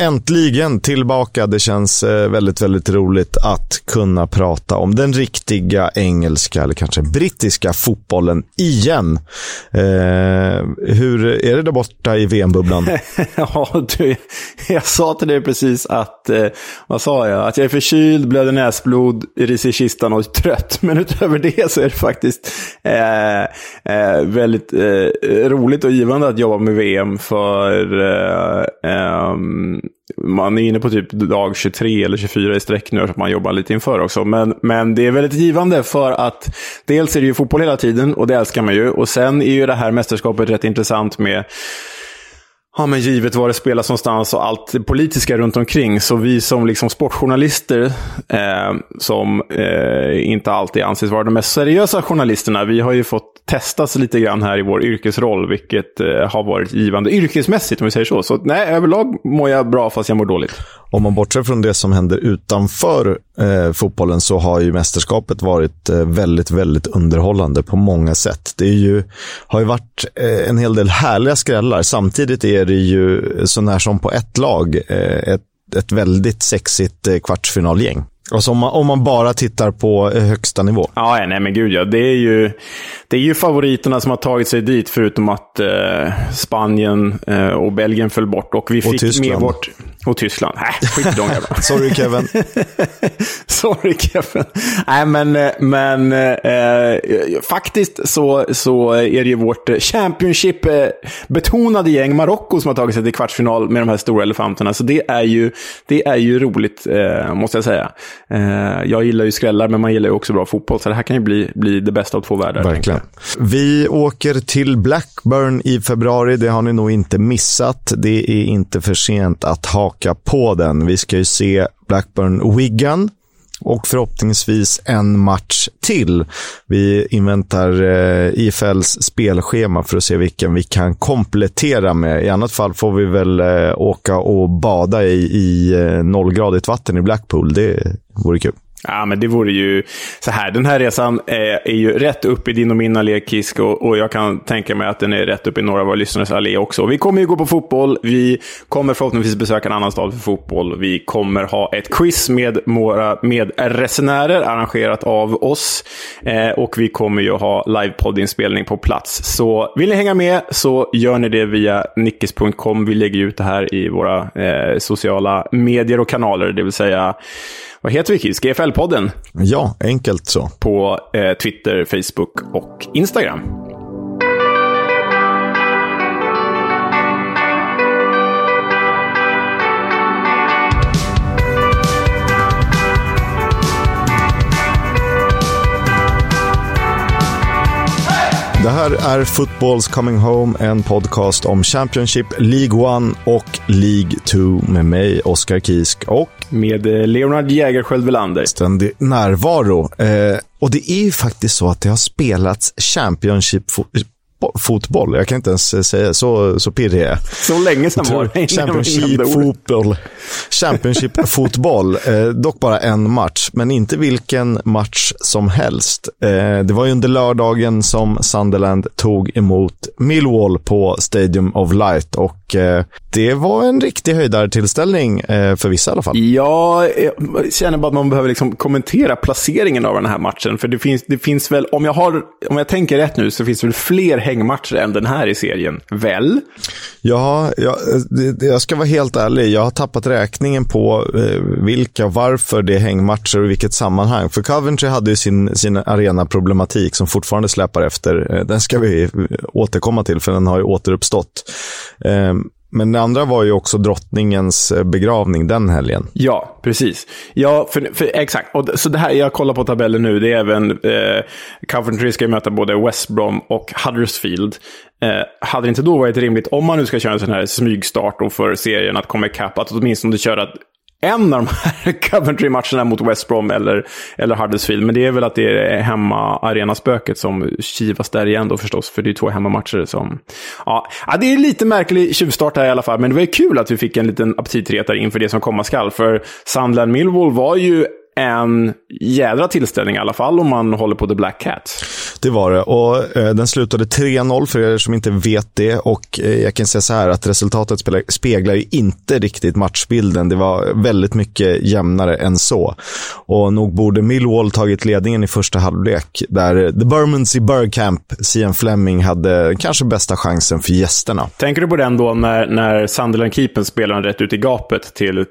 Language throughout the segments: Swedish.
Äntligen tillbaka. Det känns väldigt, väldigt roligt att kunna prata om den riktiga engelska eller kanske brittiska fotbollen igen. Hur är det där borta i VM-bubblan? Ja, du, jag sa till dig precis att, vad sa jag? Att jag är förkyld, blöder näsblod, ris i kistan och trött. Men utöver det så är det faktiskt väldigt roligt och givande att jobba med VM, för man är inne på typ dag 23 eller 24 i sträck nu, att man jobbar lite inför också, men det är väldigt givande, för att dels är det ju fotboll hela tiden och det älskar man ju, och sen är ju det här mästerskapet rätt intressant med, ja, men givet vad det spelas någonstans och allt det politiska runt omkring. Så vi som liksom sportjournalister, som inte alltid anses vara de mest seriösa journalisterna, vi har ju fått testas lite grann här i vår yrkesroll, vilket har varit givande yrkesmässigt, om vi säger så. Så nej, överlag mår jag bra fast jag mår dåligt. Om man bortser från det som händer utanför fotbollen, så har ju mästerskapet varit väldigt, väldigt underhållande på många sätt. Det är ju, har ju varit en hel del härliga skrällar. Samtidigt är det ju så när som på ett lag ett väldigt sexigt kvartsfinalgäng. Alltså om man bara tittar på högsta nivå. Ja, nej men gud ja, det är ju favoriterna som har tagit sig dit, förutom att Spanien och Belgien föll bort, och vi fick Tyskland. Med bort och Tyskland. Skit dem jävla. Sorry Kevin. Sorry Kevin. Nej men faktiskt så är det ju vårt Championship betonade gäng, Marocko, som har tagit sig till kvartsfinal med de här stora elefanterna, så det är ju roligt, måste jag säga. Jag gillar ju skrällar, men man gillar ju också bra fotboll, så det här kan ju bli det bästa av två världar. Verkligen. Vi åker till Blackburn i februari, det har ni nog inte missat. Det är inte för sent att haka på den. Vi ska ju se Blackburn Wigan och förhoppningsvis en match till. Vi inventar IFLs spelschema för att se vilken vi kan komplettera med. I annat fall får vi väl åka och bada i nollgradigt vatten i Blackpool. Det vore kul. Ja, men det vore ju så här. Den här resan är ju rätt upp i din och min allé, Kiisk, och jag kan tänka mig att den är rätt upp i några av våra lyssnares allé också. Vi kommer ju gå på fotboll. Vi kommer förhoppningsvis besöka en annan stad för fotboll. Vi kommer ha ett quiz med våra medresenärer arrangerat av oss. Och vi kommer ju ha livepoddinspelning på plats. Så vill ni hänga med så gör ni det via nickis.com. Vi lägger ut det här i våra sociala medier och kanaler, det vill säga... Vad heter vi, Kiisk? EFL-podden? Ja, enkelt så. På Twitter, Facebook och Instagram. Det här är Football's Coming Home, en podcast om Championship, League One och League Two, med mig, Oskar Kiisk, och med Leonard Jägerskiöld Welander. Ständig närvaro. Och det är ju faktiskt så att det har spelats Championship-fotboll. Jag kan inte ens säga så pirrig jag. Så länge sedan var det. Championship-fotboll. Championship-fotboll. Dock bara en match, men inte vilken match som helst. Det var ju under lördagen som Sunderland tog emot Millwall på Stadium of Light, och det var en riktig höjdartillställning för vissa i alla fall. Ja, jag känner bara att man behöver liksom kommentera placeringen av den här matchen, för det finns väl, om jag tänker rätt nu, så finns det väl fler hängmatcher än den här i serien, väl? Ja, jag ska vara helt ärlig, jag har tappat räkningen på varför det är hängmatcher och vilket sammanhang, för Coventry hade ju sin arenaproblematik som fortfarande släpar efter. Den ska vi återkomma till, för den har ju återuppstått. Men det andra var ju också drottningens begravning den helgen. Ja, precis. Ja, för exakt. Och så det här, jag kollar på tabellen nu, det är även Coventry ska möta både West Brom och Huddersfield. Hade det inte då varit rimligt, om man nu ska köra en sån här smygstart och för serien att komma ikapp, att åtminstone köra en av de här Coventry-matcherna mot West Brom eller Huddersfield. Men det är väl att det är hemmaarenaspöket som kivas där igen då, förstås, för det är två hemmamatcher som... Ja, det är lite märklig tjuvstart här i alla fall, men det var ju kul att vi fick en liten aptitretare inför det som komma skall, för Sunderland Millwall var ju en jädra tillställning i alla fall om man håller på The Black Cat. Det var det, och den slutade 3-0 för er som inte vet det, och jag kan säga så här att resultatet speglar ju inte riktigt matchbilden. Det var väldigt mycket jämnare än så, och nog borde Millwall tagit ledningen i första halvlek där The Burmans i Bergkamp, Cian Fleming, hade kanske bästa chansen för gästerna. Tänker du på den då när Sunderland-keepern spelar rätt ut i gapet till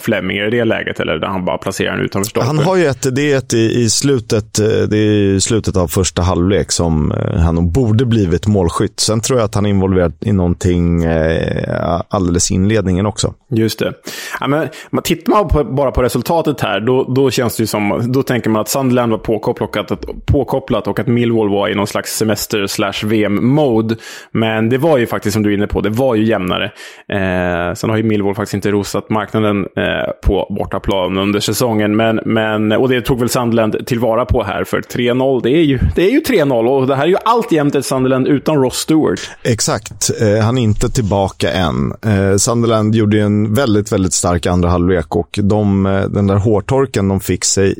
Fleming i det läget, eller där han bara placerar den utanför stolpen? Han har ju ett i slutet av första halvlek som han borde blivit målskytt. Sen tror jag att han är involverad i någonting alldeles inledningen också. Just det. Ja, men tittar man bara på resultatet här, då känns det ju som, då tänker man att Sunderland var påkopplat och att Millwall var i någon slags semester/VM-mode. Men det var ju faktiskt, som du är inne på, det var ju jämnare. Sen har ju Millwall faktiskt inte rosat marknaden på bortaplan under säsongen, men och det tog väl Sunderland tillvara på här, för 3-0, det är ju 3-0, och det här är ju alltjämt ett Sunderland utan Ross Stewart. Exakt, han är inte tillbaka än. Sunderland gjorde en väldigt, väldigt stark andra halvlek, och den där hårtorken de fick sig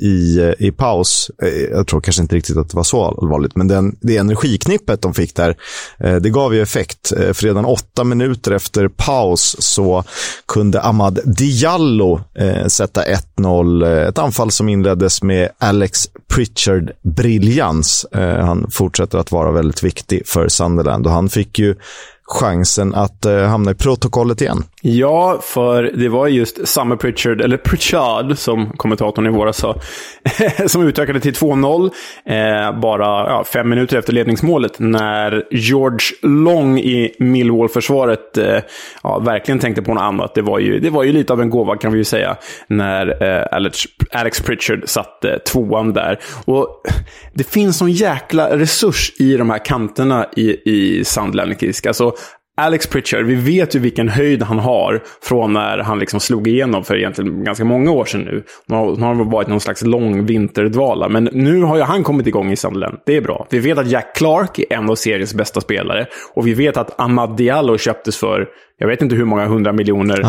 i paus, jag tror kanske inte riktigt att det var så allvarligt, men det energiknippet de fick där, det gav ju effekt. För redan 8 minuter efter paus så kunde Amad Diallo sätta 1-0, ett anfall som inleddes med Alex Pritchard briljans. Han fortsätter att vara väldigt viktig för Sunderland, och han fick ju chansen att hamna i protokollet igen. Ja, för det var just Summer Pritchard, eller Pritchard som kommentatorn i våras sa, som utökade till 2-0 bara 5 minuter efter ledningsmålet, när George Long i Millwall-försvaret verkligen tänkte på något annat. Det var ju lite av en gåva, kan vi ju säga, när Alex Pritchard satte tvåan där. Och det finns sån jäkla resurs i de här kanterna i Sunderland, Kiisk. Alltså Alex Pritchard, vi vet ju vilken höjd han har från när han liksom slog igenom för egentligen ganska många år sedan nu. Nu har han varit någon slags lång vinterdvala, men nu har ju han kommit igång i Sunderland. Det är bra. Vi vet att Jack Clark är en av seriens bästa spelare, och vi vet att Amad Diallo köptes för jag vet inte hur många 100 miljoner.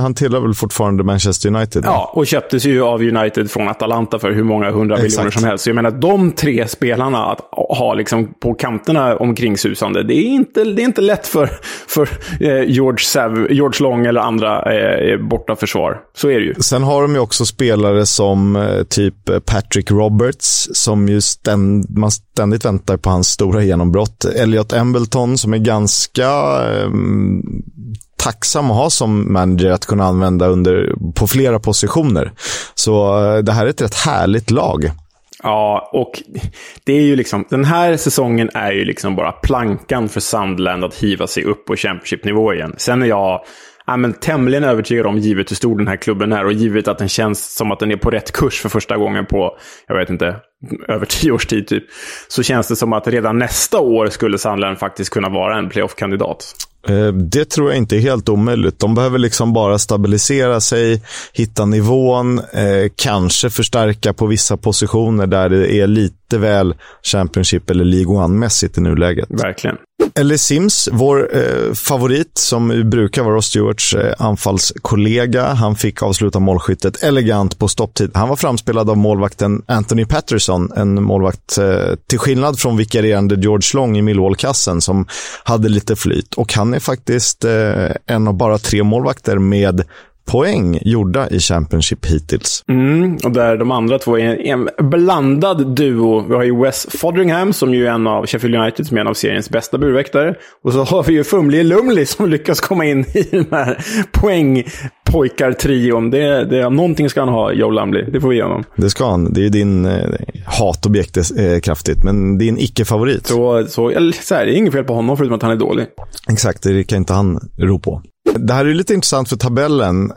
Han tillhör väl fortfarande Manchester United. Ja, och köptes ju av United från Atalanta för hur många 100 miljoner som helst. Så jag menar, de tre spelarna att ha liksom på kanterna omkringsusande, det är inte lätt för George Long eller andra borta försvar. Så är det ju. Sen har de ju också spelare som typ Patrick Roberts, som ju man ständigt väntar på hans stora genombrott. Elliot Embleton, som är ganska tacksam att ha som manager, att kunna använda på flera positioner. Så det här är ett rätt härligt lag. Ja, och det är ju liksom, den här säsongen är ju liksom bara plankan för Sunderland att hiva sig upp på Championship-nivå igen. Sen är jag tämligen övertygad om, givet hur stor den här klubben är och givet att den känns som att den är på rätt kurs för första gången på, jag vet inte, över 10 års tid typ, så känns det som att redan nästa år skulle Sunderland faktiskt kunna vara en playoff-kandidat. Det tror jag inte är helt omöjligt. De behöver liksom bara stabilisera sig, hitta nivån, kanske förstärka på vissa positioner där det är lite väl Championship eller League One-mässigt i nuläget. Verkligen. Ellie Sims, vår favorit som brukar vara Ross Stewarts anfallskollega, han fick avsluta målskyttet elegant på stopptid. Han var framspelad av målvakten Anthony Patterson, en målvakt till skillnad från vikarierande George Long i Millwall-kassen som hade lite flyt, och han är faktiskt en av bara 3 målvakter med poäng gjorda i Championship hittills. Och där de andra 2 är en blandad duo. Vi har ju Wes Fotheringham, som ju är en av Sheffield United, som är en av seriens bästa burväktare. Och så har vi ju Fumli Lumley som lyckas komma in i den här poängpojkartrion. Någonting ska han ha, Joe Lumley. Det får vi igenom. Det ska han. Det är ju din hatobjekt kraftigt, men din icke-favorit. Så här, det är inget fel på honom förutom att han är dålig. Exakt, det kan inte han ro på. Det här är lite intressant för tabellen,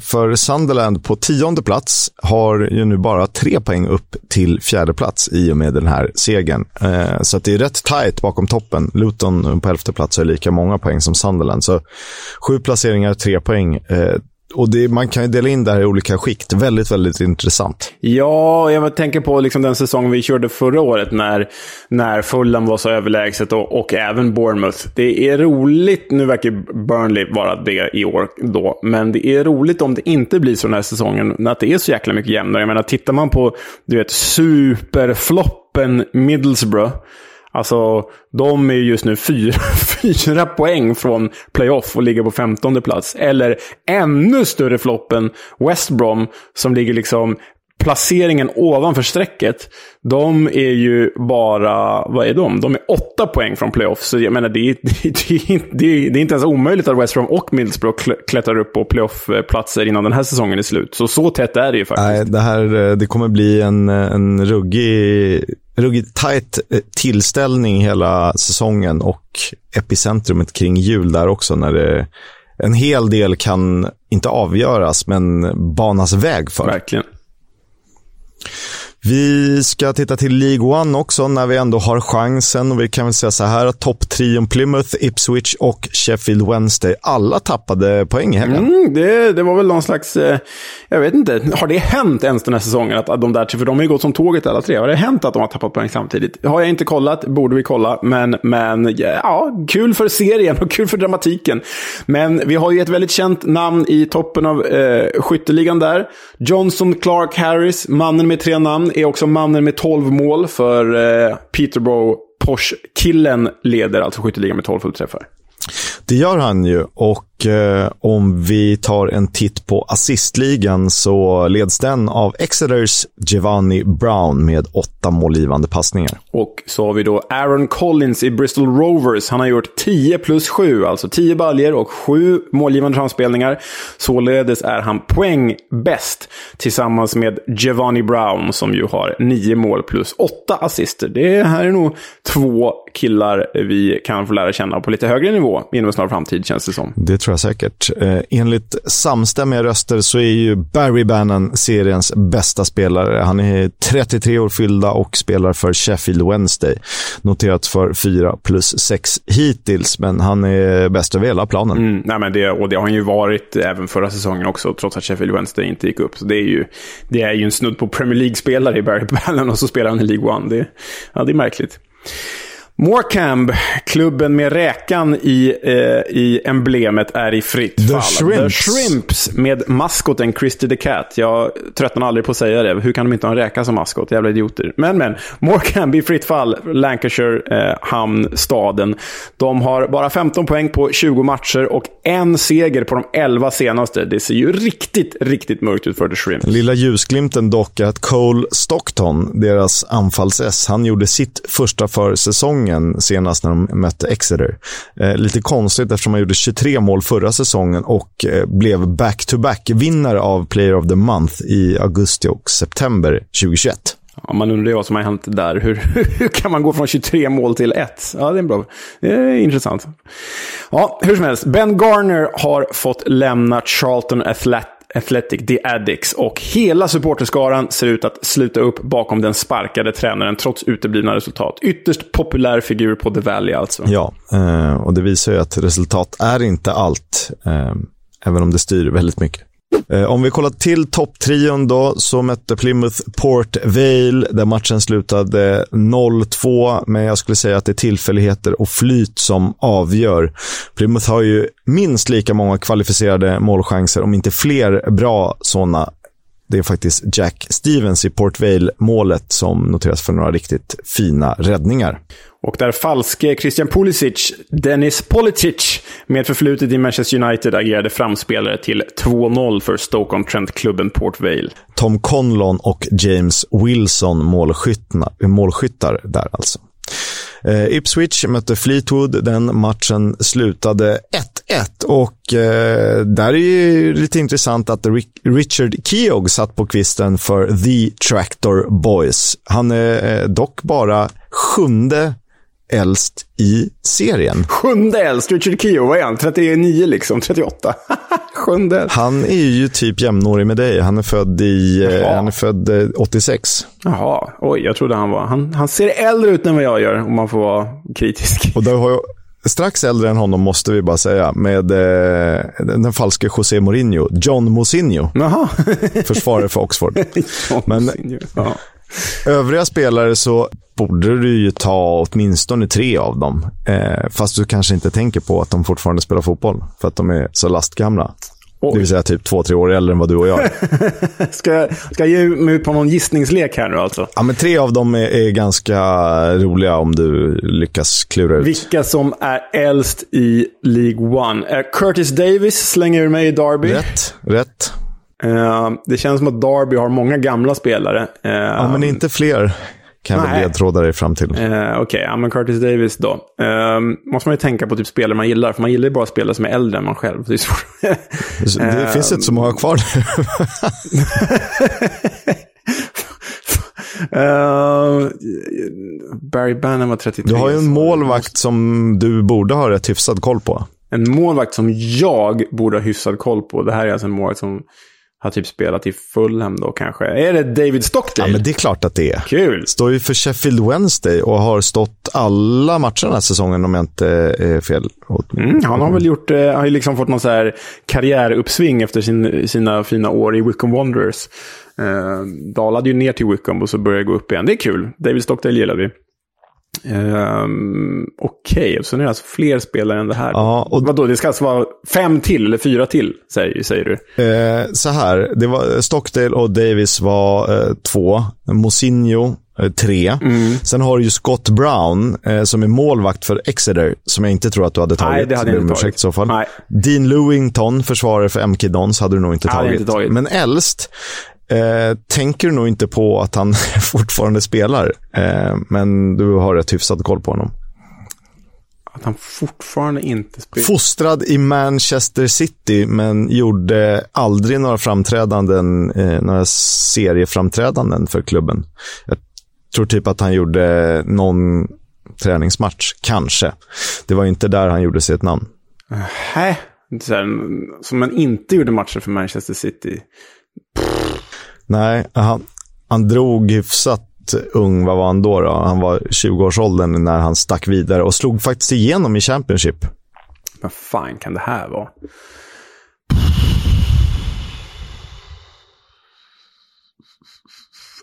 för Sunderland på 10:e plats har ju nu bara 3 poäng upp till 4:e plats i och med den här segern. Så att det är rätt tajt bakom toppen. Luton på 11:e plats har lika många poäng som Sunderland, så 7 placeringar, 3 poäng. Och det, man kan ju dela in det här i olika skikt. Väldigt, väldigt intressant. Ja, jag tänker på liksom den säsong vi körde förra året när Fulham var så överlägset och även Bournemouth. Det är roligt, nu verkar Burnley vara det i år då, men det är roligt om det inte blir så den här säsongen, att det är så jäkla mycket jämnare. Jag menar, tittar man på, du vet, superfloppen Middlesbrough, alltså de är just nu fyra poäng från playoff och ligger på 15:e plats. Eller ännu större floppen West Brom som ligger liksom placeringen ovanför strecket. De är ju bara, vad är de? De är 8 poäng från playoff. Så jag menar, det är inte ens omöjligt att West Brom och Middlesbrough klättrar upp på playoff-platser innan den här säsongen är slut. Så tätt är det ju faktiskt. Nej, det kommer bli en ruggigt tajt tillställning hela säsongen, och epicentrumet kring jul där också, när det en hel del kan inte avgöras men banas väg för. Verkligen. Vi ska titta till League One också när vi ändå har chansen, och vi kan väl säga så här att topptrion Plymouth, Ipswich och Sheffield Wednesday alla tappade poäng i helgen. Det var väl någon slags, jag vet inte, har det hänt ens den här säsongen att de där, för de har ju gått som tåget alla tre, har det hänt att de har tappat poäng samtidigt? Har jag inte kollat, borde vi kolla, men ja, kul för serien och kul för dramatiken. Men vi har ju ett väldigt känt namn i toppen av skytteligan där, Johnson, Clark, Harris, mannen med 3 namn, är också mannen med 12 mål för Peterborough. Porsche-killen leder alltså skytteligan med 12 fullträffar. Det gör han ju, och om vi tar en titt på assistligan så leds den av Exeters Giovanni Brown med 8 målgivande passningar. Och så har vi då Aaron Collins i Bristol Rovers. Han har gjort 10+7, alltså 10 baljer och 7 målgivande framspelningar. Således är han poängbäst tillsammans med Giovanni Brown som ju har 9 mål plus 8 assister. Det här är nog 2 killar vi kan få lära känna på lite högre nivå inom en snar framtid, känns det som. Det tror jag säkert. Enligt samstämmiga röster så är ju Barry Bannan seriens bästa spelare. Han är 33 år fyllda och spelar för Sheffield Wednesday. Noterat för 4+6 hittills, men han är bäst över hela planen. Nej, men det har han ju varit även förra säsongen också, trots att Sheffield Wednesday inte gick upp. Så det är ju en snudd på Premier League-spelare i Barry Bannan, och så spelar han i League One. Det är märkligt. Morecambe, klubben med räkan i emblemet, är i fritt fall. The Shrimps med maskoten Christy the Cat. Jag tröttnar aldrig på att säga det. Hur kan de inte ha en räka som maskot? Jävla idioter. Men Morecambe i fritt fall, Lancashire hamn, staden. De har bara 15 poäng på 20 matcher och 1 seger på de 11 senaste. Det ser ju riktigt, riktigt mörkt ut för The Shrimps. Lilla ljusglimten dock att Cole Stockton, deras anfalls-S, han gjorde sitt första för säsongen senast när de mötte Exeter. Lite konstigt eftersom han gjorde 23 mål förra säsongen och blev back-to-back vinnare av Player of the Month i augusti och september 2021. Ja, man undrar vad som har hänt där. Hur kan man gå från 23 mål till 1? Ja, det är intressant. Ja, hur som helst. Ben Garner har fått lämna Charlton Athletic, The Addicts, och hela supporterskaran ser ut att sluta upp bakom den sparkade tränaren trots uteblivna resultat. Ytterst populär figur på The Valley alltså. Ja, och det visar ju att resultat är inte allt, även om det styr väldigt mycket. Om vi kollar till topptrion då, så mötte Plymouth Port Vale där matchen slutade 0-2, men jag skulle säga att det är tillfälligheter och flyt som avgör. Plymouth har ju minst lika många kvalificerade målchanser, om inte fler bra sådana. Det är faktiskt Jack Stevens i Port Vale-målet som noteras för några riktigt fina räddningar. Och där falske Christian Pulisic, Dennis Policic, med förflutet i Manchester United, agerade framspelare till 2-0 för Stoke-on-Trent-klubben Port Vale. Tom Conlon och James Wilson målskyttar där alltså. Ipswich mötte Fleetwood. Den matchen slutade 1-1, och där är ju lite intressant att Richard Keogh satt på kvisten för The Tractor Boys. Han är dock bara 7:e äldst i serien. 7:e äldst, Richard Keogh, vad är han? 39 liksom, 38. 7:e. Han är ju typ jämnårig med dig. Han är född i 86. Jaha, oj, jag trodde han var. Han ser äldre ut än vad jag gör, om man får vara kritisk. Och där har jag strax äldre än honom måste vi bara säga, med den falske José Mourinho, John Mosinho. Jaha. Försvarare för Oxford. Men ja. Övriga spelare så borde du ju ta åtminstone 3 av dem, fast du kanske inte tänker på att de fortfarande spelar fotboll för att de är så lastgamla. Oj. Det vill säga typ 2-3 år äldre än vad du och jag. Ska jag ge mig ut på någon gissningslek här nu alltså? Ja, men 3 av dem är ganska roliga om du lyckas klura ut. Vilka som är äldst i League One? Curtis Davis slänger ur mig i Derby. Rätt. Det känns som att Derby har många gamla spelare. Ja, men inte fler kan jag väl ledtråda dig fram till. Okej, ja, men Curtis Davis då. Måste man ju tänka på typ spelare man gillar, för man gillar ju bara spelare som är äldre än man själv. Det är svårt. Det finns inte så många kvar nu. Barry Bannan var 33. Du har ju en målvakt som du borde ha rätt hyfsad koll på. En målvakt som jag borde ha hyfsad koll på. Det här är alltså en målvakt som har typ spelat i Fulham då kanske. Är det David Stockdale? Ja, men det är klart att det är. Kul! Står ju för Sheffield Wednesday och har stått alla matcher den här säsongen om jag inte är fel. Han har väl gjort, har ju liksom fått någon så här karriäruppsving efter sina fina år i Wycombe Wanderers. Dalade ju ner till Wycombe och så började gå upp igen. Det är kul. David Stockdale gillar vi. Okej, så nu är det alltså fler spelare än det här. Ja, och vadå, det ska alltså vara 5 till eller 4 till, säger du? Så här, det var Stockdale och Davis var 2, Mosinho 3. Sen har du ju Scott Brown som är målvakt för Exeter, som jag inte tror att du hade tagit. Nej, det hade jag inte tagit. I så fall. Nej. Dean Lewington, försvarare för MK Dons, hade du nog inte tagit. Men äldst tänker du nog inte på att han fortfarande spelar, men du har rätt hyfsad koll på honom. Att han fortfarande inte spelar. Fostrad i Manchester City, men gjorde aldrig några framträdanden, några serieframträdanden för klubben. Jag tror typ att han gjorde någon träningsmatch, kanske. Det var inte där han gjorde sitt namn. Nej, som han inte gjorde matcher för Manchester City. Nej, han drog hyfsat ung, vad var han då? Han var 20-årsåldern när han stack vidare och slog faktiskt igenom i Championship. Vad fan kan det här vara?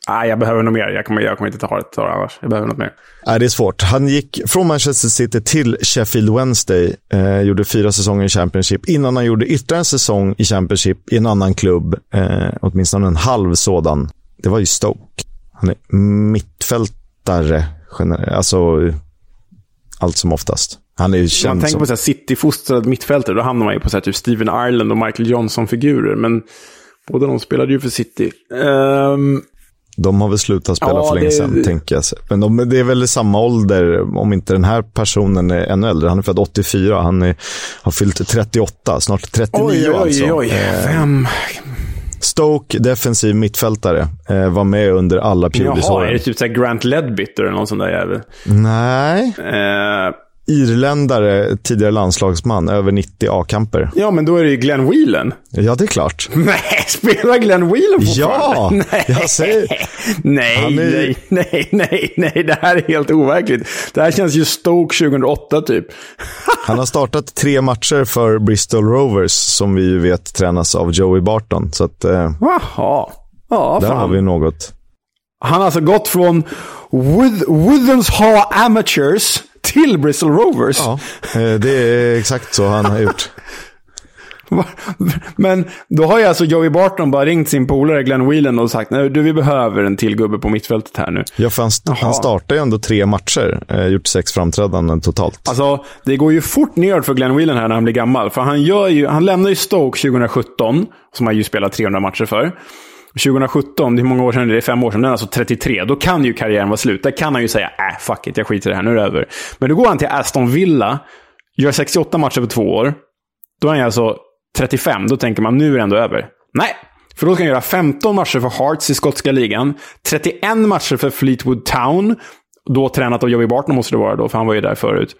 Nej, jag behöver något mer. Jag kommer inte ta det annars. Jag behöver något mer. Nej, det är svårt. Han gick från Manchester City till Sheffield Wednesday. Gjorde 4 säsonger i Championship. Innan han gjorde ytterligare en säsong i Championship i en annan klubb. Åtminstone en halv sådan. Det var ju Stoke. Han är mittfältare. Alltså, allt som oftast. Han är ju känd man tänker som på så här City-fostrad mittfältare. Då hamnar man ju på så här typ Steven Ireland och Michael Johnson-figurer. Men båda de spelade ju för City. De har väl slutat spela för länge sedan, tänker jag. Men det är väl samma ålder, om inte den här personen är ännu äldre. Han är född 84, har fyllt 38, snart 39. Oj. Stoke, defensiv mittfältare, var med under alla pjudisåren. Jaha, är det typ så här Grant Ledbitter eller någon sån där jävel? Nej. Irländare, tidigare landslagsman, över 90 A-kamper. Ja, men då är det ju Glenn Whelan. Ja, det är klart. Nej, spelar Glenn Whelan fortfarande? Ja, nej. Jag säger nej, det här är helt overkligt. Det här känns ju Stoke 2008 typ. Han har startat 3 matcher för Bristol Rovers, som vi ju vet tränas av Joey Barton, så att jaha. Ja, där fan har vi något. Han har alltså gått från Withenshaw Amateurs till Bristol Rovers. Ja, det är exakt så han har gjort. Men då har ju alltså Joey Barton bara ringt sin polare Glenn Whelan och sagt nej, vi behöver en till gubbe på mittfältet här nu. Ja, för han startade ju ändå 3 matcher, gjort 6 framträdanden totalt. Alltså, det går ju fort ner för Glenn Whelan här när han blir gammal, för han lämnar ju Stoke 2017, som han ju spelat 300 matcher för. 2017, det är hur många år sedan? Det är 5 år sedan, den är alltså 33. Då kan ju karriären vara slut. Där kan han ju säga, fuck it, jag skiter i det här, nu är det över. Men då går han till Aston Villa, gör 68 matcher på 2 år. Då är han alltså 35, då tänker man, nu är det ändå över. Nej, för då ska han göra 15 matcher för Hearts i skotska ligan, 31 matcher för Fleetwood Town, då tränat av Joey Barton måste det vara då, för han var ju där förut.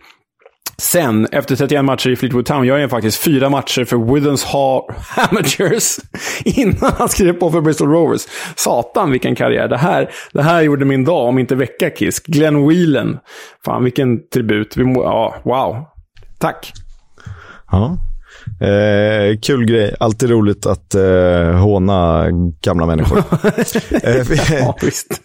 Sen, efter 31 matcher i Fleetwood Town, gör han faktiskt 4 matcher för Withenshaw Amateurs innan han skrev på för Bristol Rovers. Satan, vilken karriär. Det här gjorde min dag, om inte vecka Kiisk. Glenn Whelan. Fan, vilken tribut. Wow. Tack. Ja. Kul grej, alltid roligt att håna gamla människor. Ja, visst.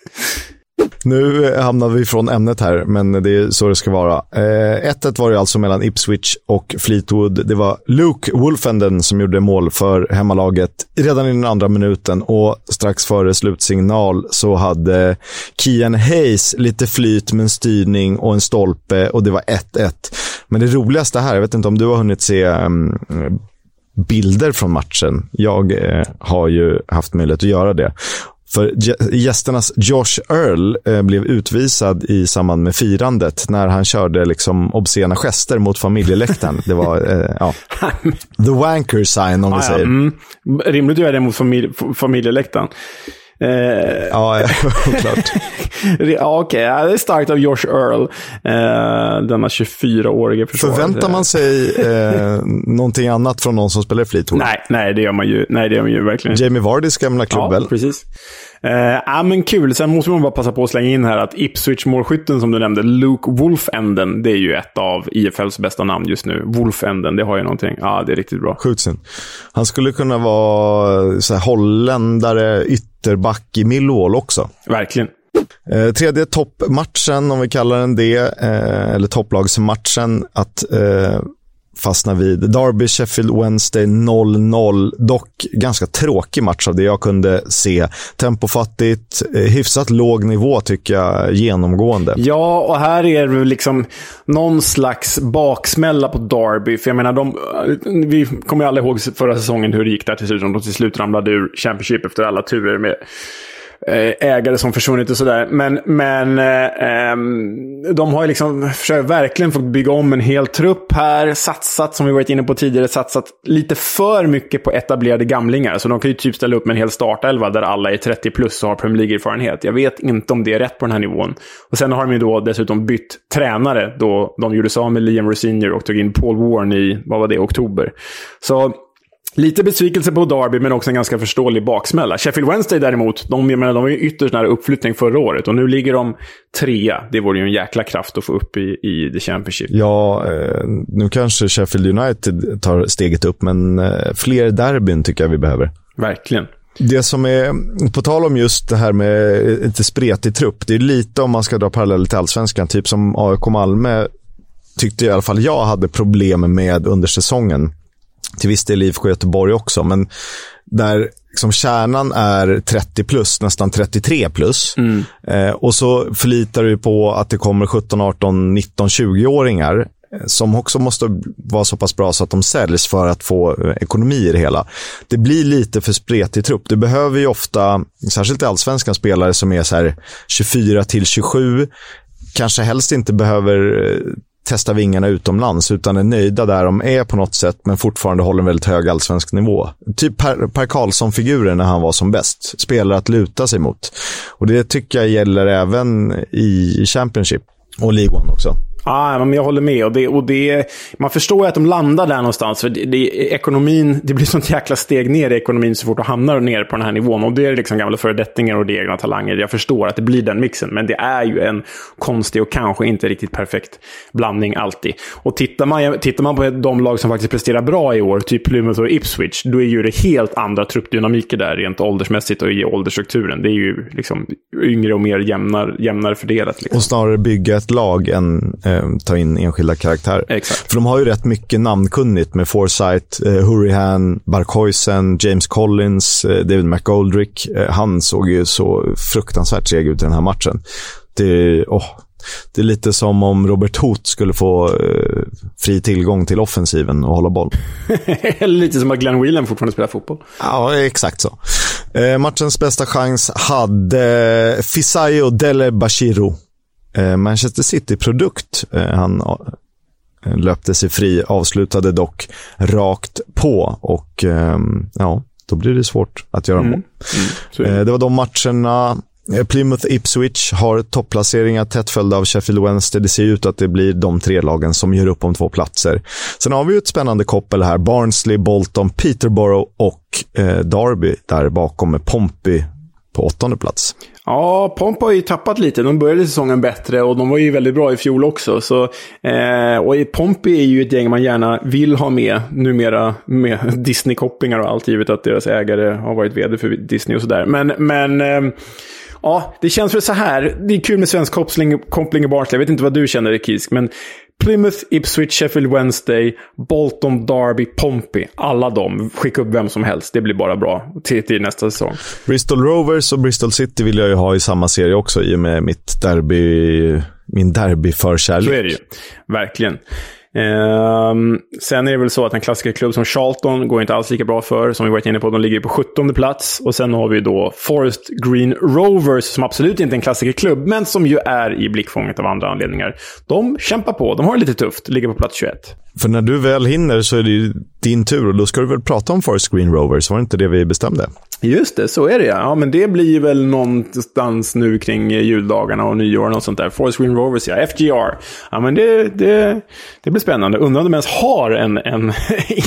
Nu hamnar vi från ämnet här, men det är så det ska vara. 1-1 var det alltså mellan Ipswich och Fleetwood. Det var Luke Wolfenden som gjorde mål för hemmalaget redan i den andra minuten, och strax före slutsignal så hade Kian Hayes lite flyt med en styrning och en stolpe, och det var 1-1. Men det roligaste här, jag vet inte om du har hunnit se bilder från matchen. Jag har ju haft möjlighet att göra det. För gästernas Josh Earl blev utvisad i samband med firandet när han körde liksom obscena gester mot familjeläktaren. Det var ja, the wanker sign, om vi säger. Mm. Rimligt att göra det mot familjeläktaren. Ja, klart. Ja, okej, ja, det är starkt av Josh Earl, denna 24-åriga person. Förväntar man sig någonting annat från någon som spelar Fleetwood? Nej, det gör man ju. Nej, det gör man ju verkligen. Jamie Vardys gamla klubb. Ja, precis. Ja, men kul. Sen måste man bara passa på att slänga in här att Ipswich-målskytten som du nämnde, Luke Wolfenden, det är ju ett av IFLs bästa namn just nu. Wolfenden, det har ju någonting. Ja, det är riktigt bra. Skjutsen. Han skulle kunna vara så här, holländare, ytterback i Millwall också. Verkligen. Tredje toppmatchen, om vi kallar den det, eller topplagsmatchen, att fastna vid Derby, Sheffield Wednesday 0-0. Dock ganska tråkig match av det jag kunde se. Tempofattigt, hyfsat låg nivå tycker jag genomgående. Ja, och här är det liksom någon slags baksmälla på Derby. För jag menar, vi kommer ju alla ihåg förra säsongen hur det gick där till slut. De till slut ramlade ur Championship efter alla turer med ägare som försvunnit och sådär, men de har ju liksom försökt verkligen fått bygga om en hel trupp här, satsat, som vi varit inne på tidigare, satsat lite för mycket på etablerade gamlingar, så de kan ju typ ställa upp med en hel startelva där alla är 30 plus och har Premier League-erfarenhet. Jag vet inte om det är rätt på den här nivån. Och sen har de ju då dessutom bytt tränare då de gjorde sig av med Liam Rossinier och tog in Paul Warren i, vad var det, oktober. Så lite besvikelse på Derby, men också en ganska förståelig baksmälla. Sheffield Wednesday däremot, de var ju ytterst nära uppflyttning förra året och nu ligger de trea. Det vore ju en jäkla kraft att få upp i The Championship. Ja, nu kanske Sheffield United tar steget upp, men fler derbyn tycker jag vi behöver. Verkligen. Det som är, på tal om just det här med lite spretig trupp, det är lite, om man ska dra parallell till allsvenskan, typ som AIK Malmö tyckte i alla fall jag hade problem med under säsongen. Till viss del IFK Göteborg också, men där liksom kärnan är 30 plus, nästan 33 plus. Mm. Och så förlitar du på att det kommer 17, 18, 19, 20-åringar som också måste vara så pass bra så att de säljs för att få ekonomi i det hela. Det blir lite för spretig trupp. Du behöver ju ofta, särskilt i allsvenskan, spelare som är så här 24-27, kanske helst inte behöver testa vingarna utomlands, utan är nöjda där de är på något sätt, men fortfarande håller en väldigt hög allsvensk nivå. Typ Per Karlsson-figuren när han var som bäst. Spelare att luta sig mot. Och det tycker jag gäller även i Championship och League One också. Ja, men jag håller med, och det, man förstår ju att de landar där någonstans, för ekonomin, det blir sånt jäkla steg ner i ekonomin så fort de hamnar ner på den här nivån, och det är liksom gamla föredättningar och det egna talanger. Jag förstår att det blir den mixen, men det är ju en konstig och kanske inte riktigt perfekt blandning alltid. Och tittar man på de lag som faktiskt presterar bra i år, typ Plymouth och Ipswich, då är ju det helt andra truppdynamiker där rent åldersmässigt och i åldersstrukturen. Det är ju liksom yngre och mer jämnare fördelat liksom. Och snarare bygga ett lag än ta in enskilda karaktärer. Exakt. För de har ju rätt mycket namnkunnigt med Forsyth, Hurrihan, Barkhuizen, James Collins, David McGoldrick. Han såg ju så fruktansvärt seg ut i den här matchen. Det är lite som om Robert Hoth skulle få fri tillgång till offensiven och hålla boll. Lite som att Glenn Whelan fortfarande spelar fotboll. Ja, exakt så. Matchens bästa chans hade Fisayo Dele Bashiru, Manchester City-produkt. Han löpte sig fri, avslutade dock rakt på, och ja, då blir det svårt att göra mål. Det var de matcherna. Plymouth-Ipswich har topplaceringar tätt följda av Sheffield Wednesday. Det ser ut att det blir de tre lagen som gör upp om två platser. Sen har vi ju ett spännande koppel här. Barnsley, Bolton, Peterborough och Derby där bakom med Pompey på åttonde plats. Ja, Pomp har ju tappat lite. De började säsongen bättre och de var ju väldigt bra i fjol också. Så, och Pomp är ju ett gäng man gärna vill ha med numera, med Disney-kopplingar och allt, givet att deras ägare har varit vd för Disney och sådär. Men ja, det känns väl så här. Det är kul med svensk koppling i Barnsley. Jag vet inte vad du känner, Kiisk, men Plymouth, Ipswich, Sheffield Wednesday, Bolton, Derby, Pompey. Alla de. Skicka upp vem som helst. Det blir bara bra till nästa säsong. Bristol Rovers och Bristol City vill jag ju ha i samma serie också, i och med mitt derby, min derbyförkärlek. Så är det ju. Verkligen. Sen är det väl så att en klassisk klubb som Charlton går inte alls lika bra för, som vi varit inne på. De ligger på 17:e plats. Och sen har vi då Forest Green Rovers, som absolut inte är en klassisk klubb, men som ju är i blickfånget av andra anledningar. De kämpar på, de har det lite tufft, ligger på plats 21. För när du väl hinner så är det ju din tur, och då ska du väl prata om Forest Green Rovers, var det inte det vi bestämde? Just det, så är det ja. Men det blir väl någonstans nu kring juldagarna och nyåren och sånt där. Forest Green Rovers, ja, FGR. Ja, men det blir spännande. Undrar om de ens har en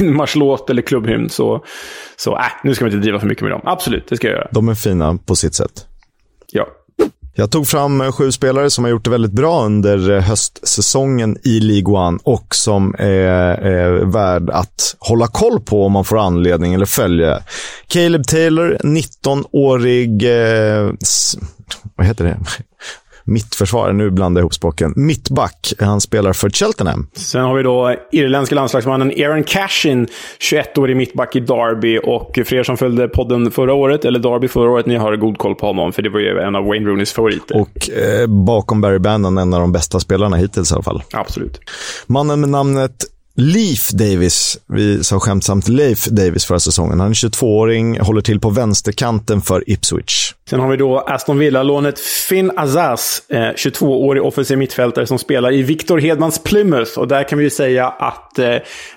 inmarschlåt eller klubbhymn. Så nu ska vi inte driva för mycket med dem. Absolut, det ska jag göra. De är fina på sitt sätt. Ja. Jag tog fram 7 spelare som har gjort det väldigt bra under höstsäsongen i League One och som är värd att hålla koll på om man får anledning eller följa. Caleb Taylor, 19-årig... vad heter det? Mittförsvarare, nu blandar ihop språken. Mittback, han spelar för Cheltenham. Sen har vi då irländska landslagsmannen Aaron Cashin, 21-årig mittback i Derby, och för er som följde podden förra året, eller Derby förra året, ni har god koll på honom, för det var ju en av Wayne Rooneys favoriter. Och bakom Barry Bannan, en av de bästa spelarna hittills i alla fall. Absolut. Mannen med namnet Leif Davis, vi sa skämtsamt Leif Davis förra säsongen. Han är 22-åring, håller till på vänsterkanten för Ipswich. Sen har vi då Aston Villa-lånet Finn Azaz, 22-årig offensiv mittfältare som spelar i Viktor Hedmans Plymouth. Och där kan vi ju säga att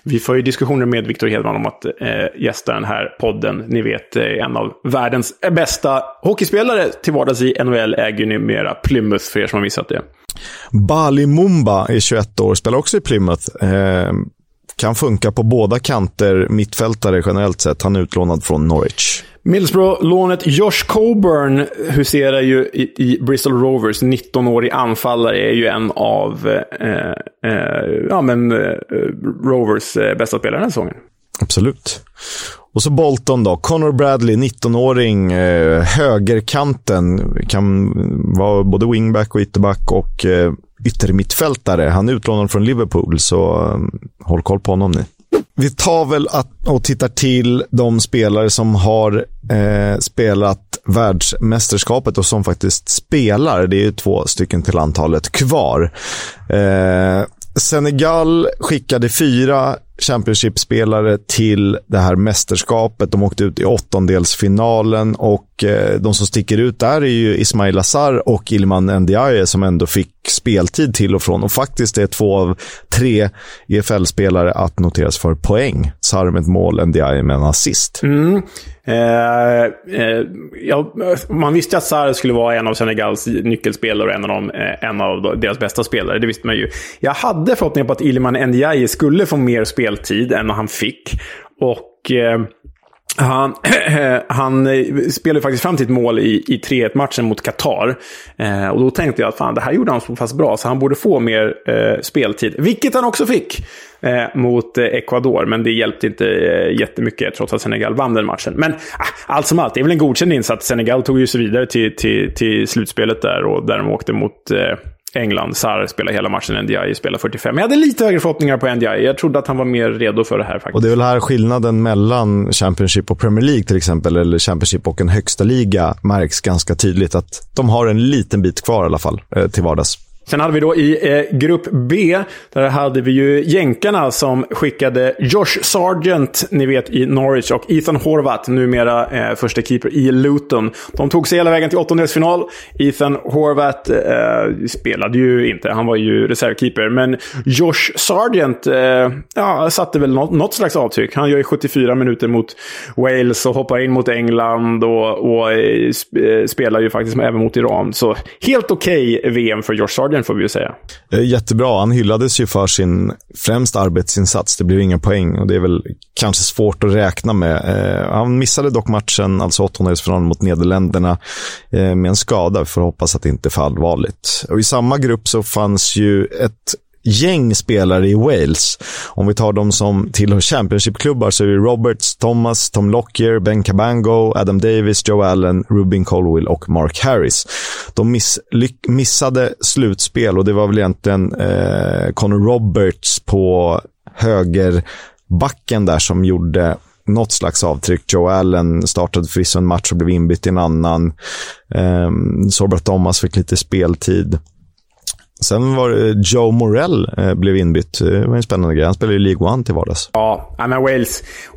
vi får ju diskussioner med Viktor Hedman om att gästa den här podden. Ni vet, en av världens bästa hockeyspelare till vardags i NHL äger numera Plymouth, för er som har missat det. Bali Mumba är 21 år, spelar också i Plymouth. Kan funka på båda kanter, mittfältare generellt sett. Han är utlånad från Norwich. Middlesbrough-lånet Josh Coburn huserar ju i Bristol Rovers. 19-årig anfallare, är ju en av Rovers bästa spelare den här säsongen. Absolut. Och så Bolton då, Connor Bradley, 19-åring, högerkanten, kan vara både wingback och ytterback och yttermittfältare. Han är utlånad från Liverpool, så håll koll på honom ni. Vi tar väl och tittar till de spelare som har spelat världsmästerskapet och som faktiskt spelar. Det är ju 2 stycken till antalet kvar. Senegal skickade 4 Championship-spelare till det här mästerskapet. De åkte ut i 8-delsfinalen, och de som sticker ut där är ju Ismail Assar och Ilman Ndiaye, som ändå fick speltid till och från. Och faktiskt är 2 av 3 EFL-spelare att noteras för poäng. Sarr med ett mål, Ndiaye med en assist. Man visste att Sarr skulle vara en av Senegals nyckelspelare och en av deras bästa spelare. Det visste man ju. Jag hade förhoppningar på att Ilman Ndiaye skulle få mer speltid än han fick, och han spelade faktiskt fram till ett mål i 3-1-matchen mot Qatar, och då tänkte jag att fan, det här gjorde han så fast bra, så han borde få mer speltid, vilket han också fick mot Ecuador, men det hjälpte inte jättemycket, trots att Senegal vann den matchen. Men allt som allt, det är väl en godkänd insats. Senegal tog ju sig vidare till slutspelet där, och där de åkte mot England. Sarr spelar hela matchen, Ndiaye spelar 45. Men jag hade lite högre förhoppningar på Ndiaye. Jag trodde att han var mer redo för det här faktiskt. Och det är väl här skillnaden mellan Championship och Premier League till exempel, eller Championship och en högsta liga, märks ganska tydligt att de har en liten bit kvar i alla fall till vardags. Sen hade vi då i grupp B, där hade vi ju jänkarna som skickade Josh Sargent, ni vet, i Norwich, och Ethan Horvath, numera första keeper i Luton. De tog sig hela vägen till 8-delsfinal. Ethan Horvath spelade ju inte, han var ju reservkeeper, men Josh Sargent satte väl något slags avtryck. Han gör ju 74 minuter mot Wales och hoppar in mot England och spelar ju faktiskt även mot Iran. Så helt okej VM för Josh Sargent. Fabian får vi ju säga. Jättebra, han hyllades ju för sin främst arbetsinsats. Det blev inga poäng och det är väl kanske svårt att räkna med. Han missade dock matchen, alltså 8-0 mot Nederländerna med en skada. Vi får hoppas att det inte är för allvarligt. Och i samma grupp så fanns ju ett gäng spelare i Wales. Om vi tar dem som tillhör Championship-klubbar så är det Roberts, Thomas, Tom Lockyer, Ben Cabango, Adam Davies, Joe Allen, Rubin Colwill och Mark Harris. De missade slutspel och det var väl egentligen Connor Roberts på högerbacken där som gjorde något slags avtryck. Joe Allen startade förvisso en match och blev inbytt i en annan. Sorbert Thomas fick lite speltid. Sen var Joe Morell blev inbytt. Det var en spännande grej. Han spelade ju League One till vardags. Ja, men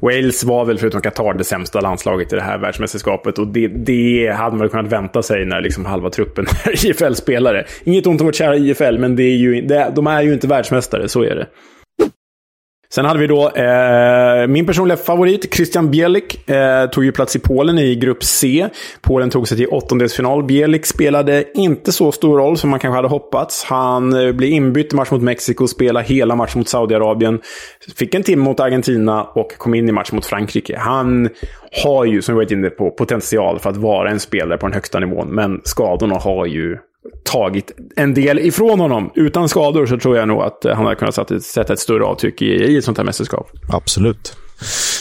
Wales var väl förutom Qatar det sämsta landslaget i det här världsmästerskapet. Och det hade man kunnat vänta sig när liksom halva truppen är IFL-spelare. Inget ont om vårt kära IFL, men det är ju, de är ju inte världsmästare, så är det. Sen hade vi då min personliga favorit Christian Bielik tog ju plats i Polen i grupp C. Polen tog sig till åttondelsfinal. Bielik spelade inte så stor roll som man kanske hade hoppats. Han blev inbytt i match mot Mexiko, spelade hela match mot Saudiarabien, fick en timme mot Argentina och kom in i match mot Frankrike. Han har ju, som vi varit inne på, potential för att vara en spelare på den högsta nivån, men skadorna har ju tagit en del ifrån honom. Utan skador så tror jag nog att han hade kunnat sätta ett större avtryck i ett sånt här mästerskap. Absolut.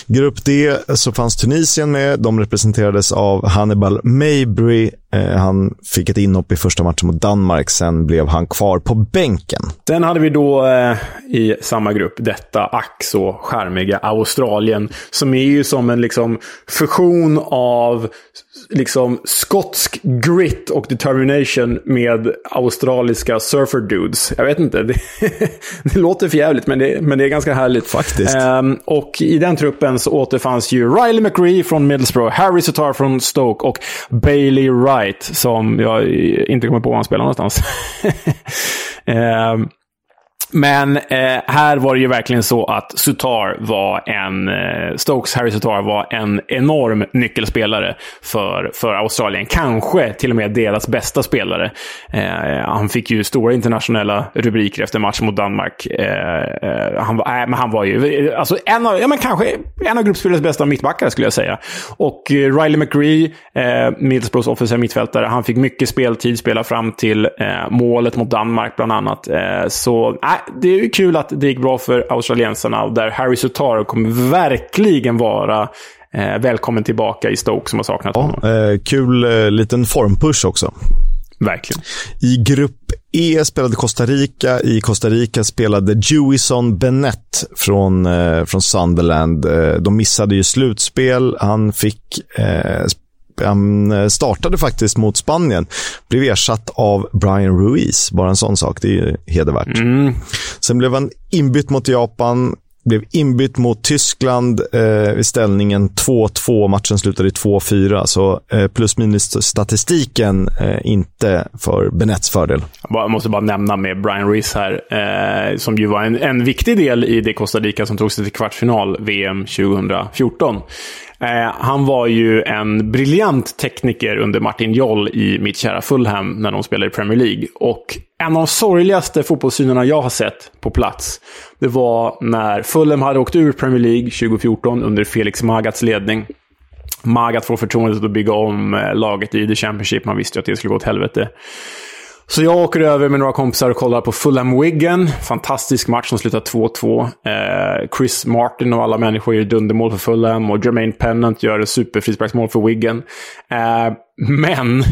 Grupp D så fanns Tunisien med. De representerades av Hannibal Mabry. Han fick ett inhopp i första matchen mot Danmark. Sen blev han kvar på bänken. Sen hade vi då i samma grupp detta ack så skärmiga Australien, som är ju som en liksom fusion av liksom skotsk grit och determination med australiska surfer dudes. Jag vet inte, det låter för jävligt, men det är ganska härligt faktiskt. Och i den truppen så återfanns ju Riley McRae från Middlesbrough, Harry Sutar från Stoke och Bailey Wright, som jag inte kommer på vad han spelar någonstans. Men här var det ju verkligen så att Sutar var Stokes Harry Sutar var en enorm nyckelspelare för Australien. Kanske till och med deras bästa spelare. Han fick ju stora internationella rubriker efter match mot Danmark. Han var ju alltså kanske en av gruppspelets bästa mittbackare, skulle jag säga. Och Riley McRae, Middlesbroughs offensiva mittfältare, han fick mycket speltid, spela fram till målet mot Danmark bland annat. Så det är ju kul att det gick bra för australiensarna, där Harry Sutar kommer verkligen vara välkommen tillbaka i Stoke, som har saknat honom. Kul liten formpush också. Verkligen. I grupp E spelade Costa Rica. I Costa Rica spelade Jewison Bennett från Sunderland. De missade ju slutspel. Han startade faktiskt mot Spanien. Blev ersatt av Brian Ruiz. Bara en sån sak, det är ju hedervärt. Sen blev han inbytt mot Japan. Blev inbytt mot Tyskland i ställningen 2-2. Matchen slutade i 2-4. Så plus minus statistiken inte för Benets fördel. Jag måste bara nämna med Brian Ruiz här, som ju var en viktig del i det Costa Rica som tog sig till kvartsfinal VM 2014. Han var ju en briljant tekniker under Martin Jol i mitt kära Fulham när de spelade i Premier League. Och en av de sorgligaste fotbollssynerna jag har sett på plats, det var när Fulham hade åkt ur Premier League 2014 under Felix Magats ledning. Magat får förtroendet att bygga om laget i The Championship. Man visste ju att det skulle gå åt helvete. Så jag åker över med några kompisar och kollar på Fulham Wigan. Fantastisk match som slutar 2-2. Chris Martin och alla människor gör dundermål för Fulham. Och Jermaine Pennant gör ett superfrisparksmål för Wigan. Men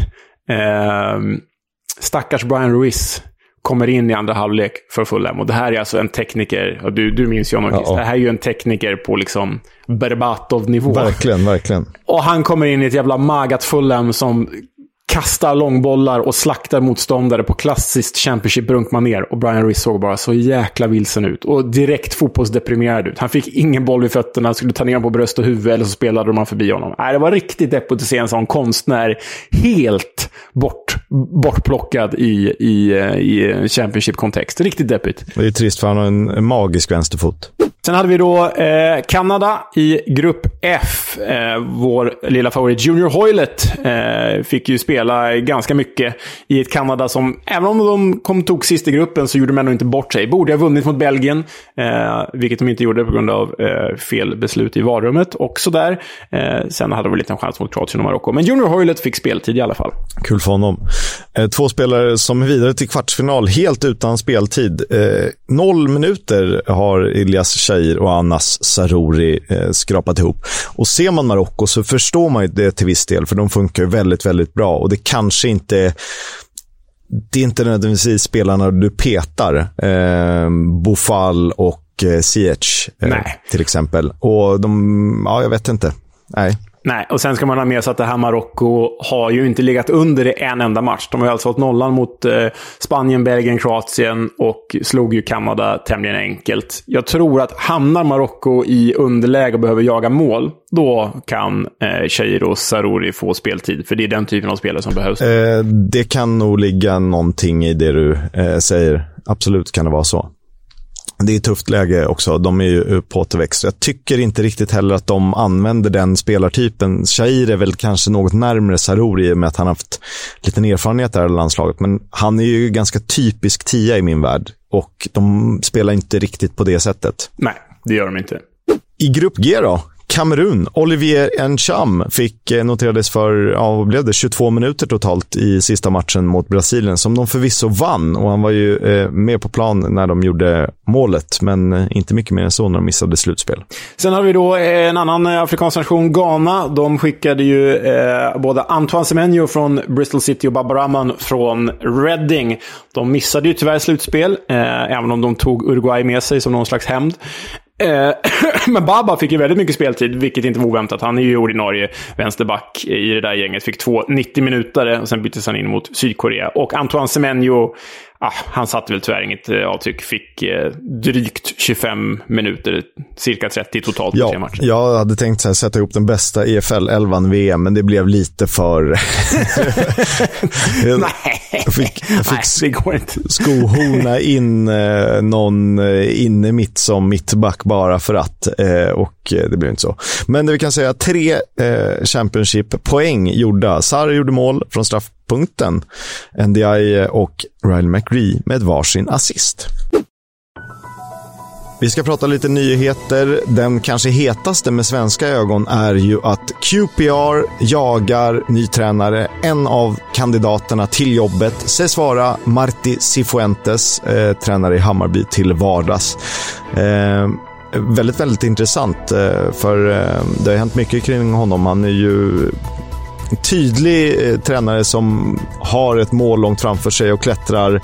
stackars Brian Ruiz kommer in i andra halvlek för Fulham. Och det här är alltså en tekniker, och du minns ju honom, Chris. Det här är ju en tekniker på liksom Berbatov-nivå. Verkligen, verkligen. Och han kommer in i ett jävla magat Fulham som kastar långbollar och slaktar motståndare på klassiskt Championship-brunkmanér. Och Brian Ruiz såg bara så jäkla vilsen ut. Och direkt fotbollsdeprimerad ut. Han fick ingen boll i fötterna. Han skulle ta ner på bröst och huvud, eller så spelade de han förbi honom. Det var riktigt deppigt att se en sån konstnär helt bortplockad i Championship-kontext. Riktigt deppigt. Det är trist, för han har en magisk vänsterfot. Sen hade vi då Kanada i grupp F. Vår lilla favorit Junior Hoylett fick ju spela spela ganska mycket i ett Kanada som, även om de tog sist i gruppen, så gjorde de ändå inte bort sig. Borde ha vunnit mot Belgien, vilket de inte gjorde på grund av fel beslut i varummet också där. Sen hade de väl lite en chans mot Kroatien och Marocko. Men Junior Hoylett fick speltid i alla fall. Kul för honom. Två spelare som är vidare till kvartsfinal helt utan speltid. 0 minuter har Ilyas Shahir och Anas Saruri skrapat ihop. Och ser man Marocko så förstår man ju det till viss del, för de funkar väldigt, väldigt bra. Och det kanske inte... Det är inte nödvändigtvis spelarna du petar. Bofall och Ziyech till exempel. Och de... Ja, jag vet inte. Nej, och sen ska man ha med sig att det här Marocko har ju inte legat under i en enda match. De har alltså hållit nollan mot Spanien, Belgien, Kroatien och slog ju Kanada tämligen enkelt. Jag tror att hamnar Marocko i underläge och behöver jaga mål, då kan Shahir och Saruri få speltid, för det är den typen av spelare som behövs. Det kan nog ligga någonting i det du säger. Absolut kan det vara så. Det är ett tufft läge också. De är ju på återväxt. Jag tycker inte riktigt heller att de använder den spelartypen. Shahir är väl kanske något närmare Saruri med att han har haft lite erfarenhet där i landslaget. Men han är ju ganska typisk 10 i min värld. Och de spelar inte riktigt på det sättet. Nej, det gör de inte. I grupp G då? Kamerun. Olivier Encham fick noterades för, blev det 22 minuter totalt i sista matchen mot Brasilien, som de förvisso vann, och han var ju med på plan när de gjorde målet, men inte mycket mer än så när de missade slutspel. Sen har vi då en annan afrikansk nation, Ghana. De skickade ju både Antoine Semenyo från Bristol City och Babarahman från Reading. De missade ju tyvärr slutspel, även om de tog Uruguay med sig som någon slags hämnd. Men Baba fick ju väldigt mycket speltid, vilket inte var oväntat. Han är ju ordinarie vänsterback i det där gänget. Fick 2 90-minutare och sen byttes han in mot Sydkorea. Och Antoine Semenyo, han satte väl tyvärr inget avtryck. Fick drygt 25 minuter, cirka 30 totalt på 3 matcher. Jag hade tänkt så här, sätta ihop den bästa EFL-11 VM, men det blev lite för... Jag fick skohorna in någon inne mitt som mittback bara för att, och det blev inte så. Men vi kan säga 3 Championship-poäng gjorda. Sarr gjorde mål från straffpunkten, NDI och Ryan McRae med varsin assist. Vi ska prata lite nyheter. Den kanske hetaste med svenska ögon är ju att QPR jagar ny tränare. En av kandidaterna till jobbet sägs vara Martí Cifuentes, tränare i Hammarby till vardags. Väldigt, väldigt intressant, för det har hänt mycket kring honom. Han är ju tydlig tränare som har ett mål långt framför sig och klättrar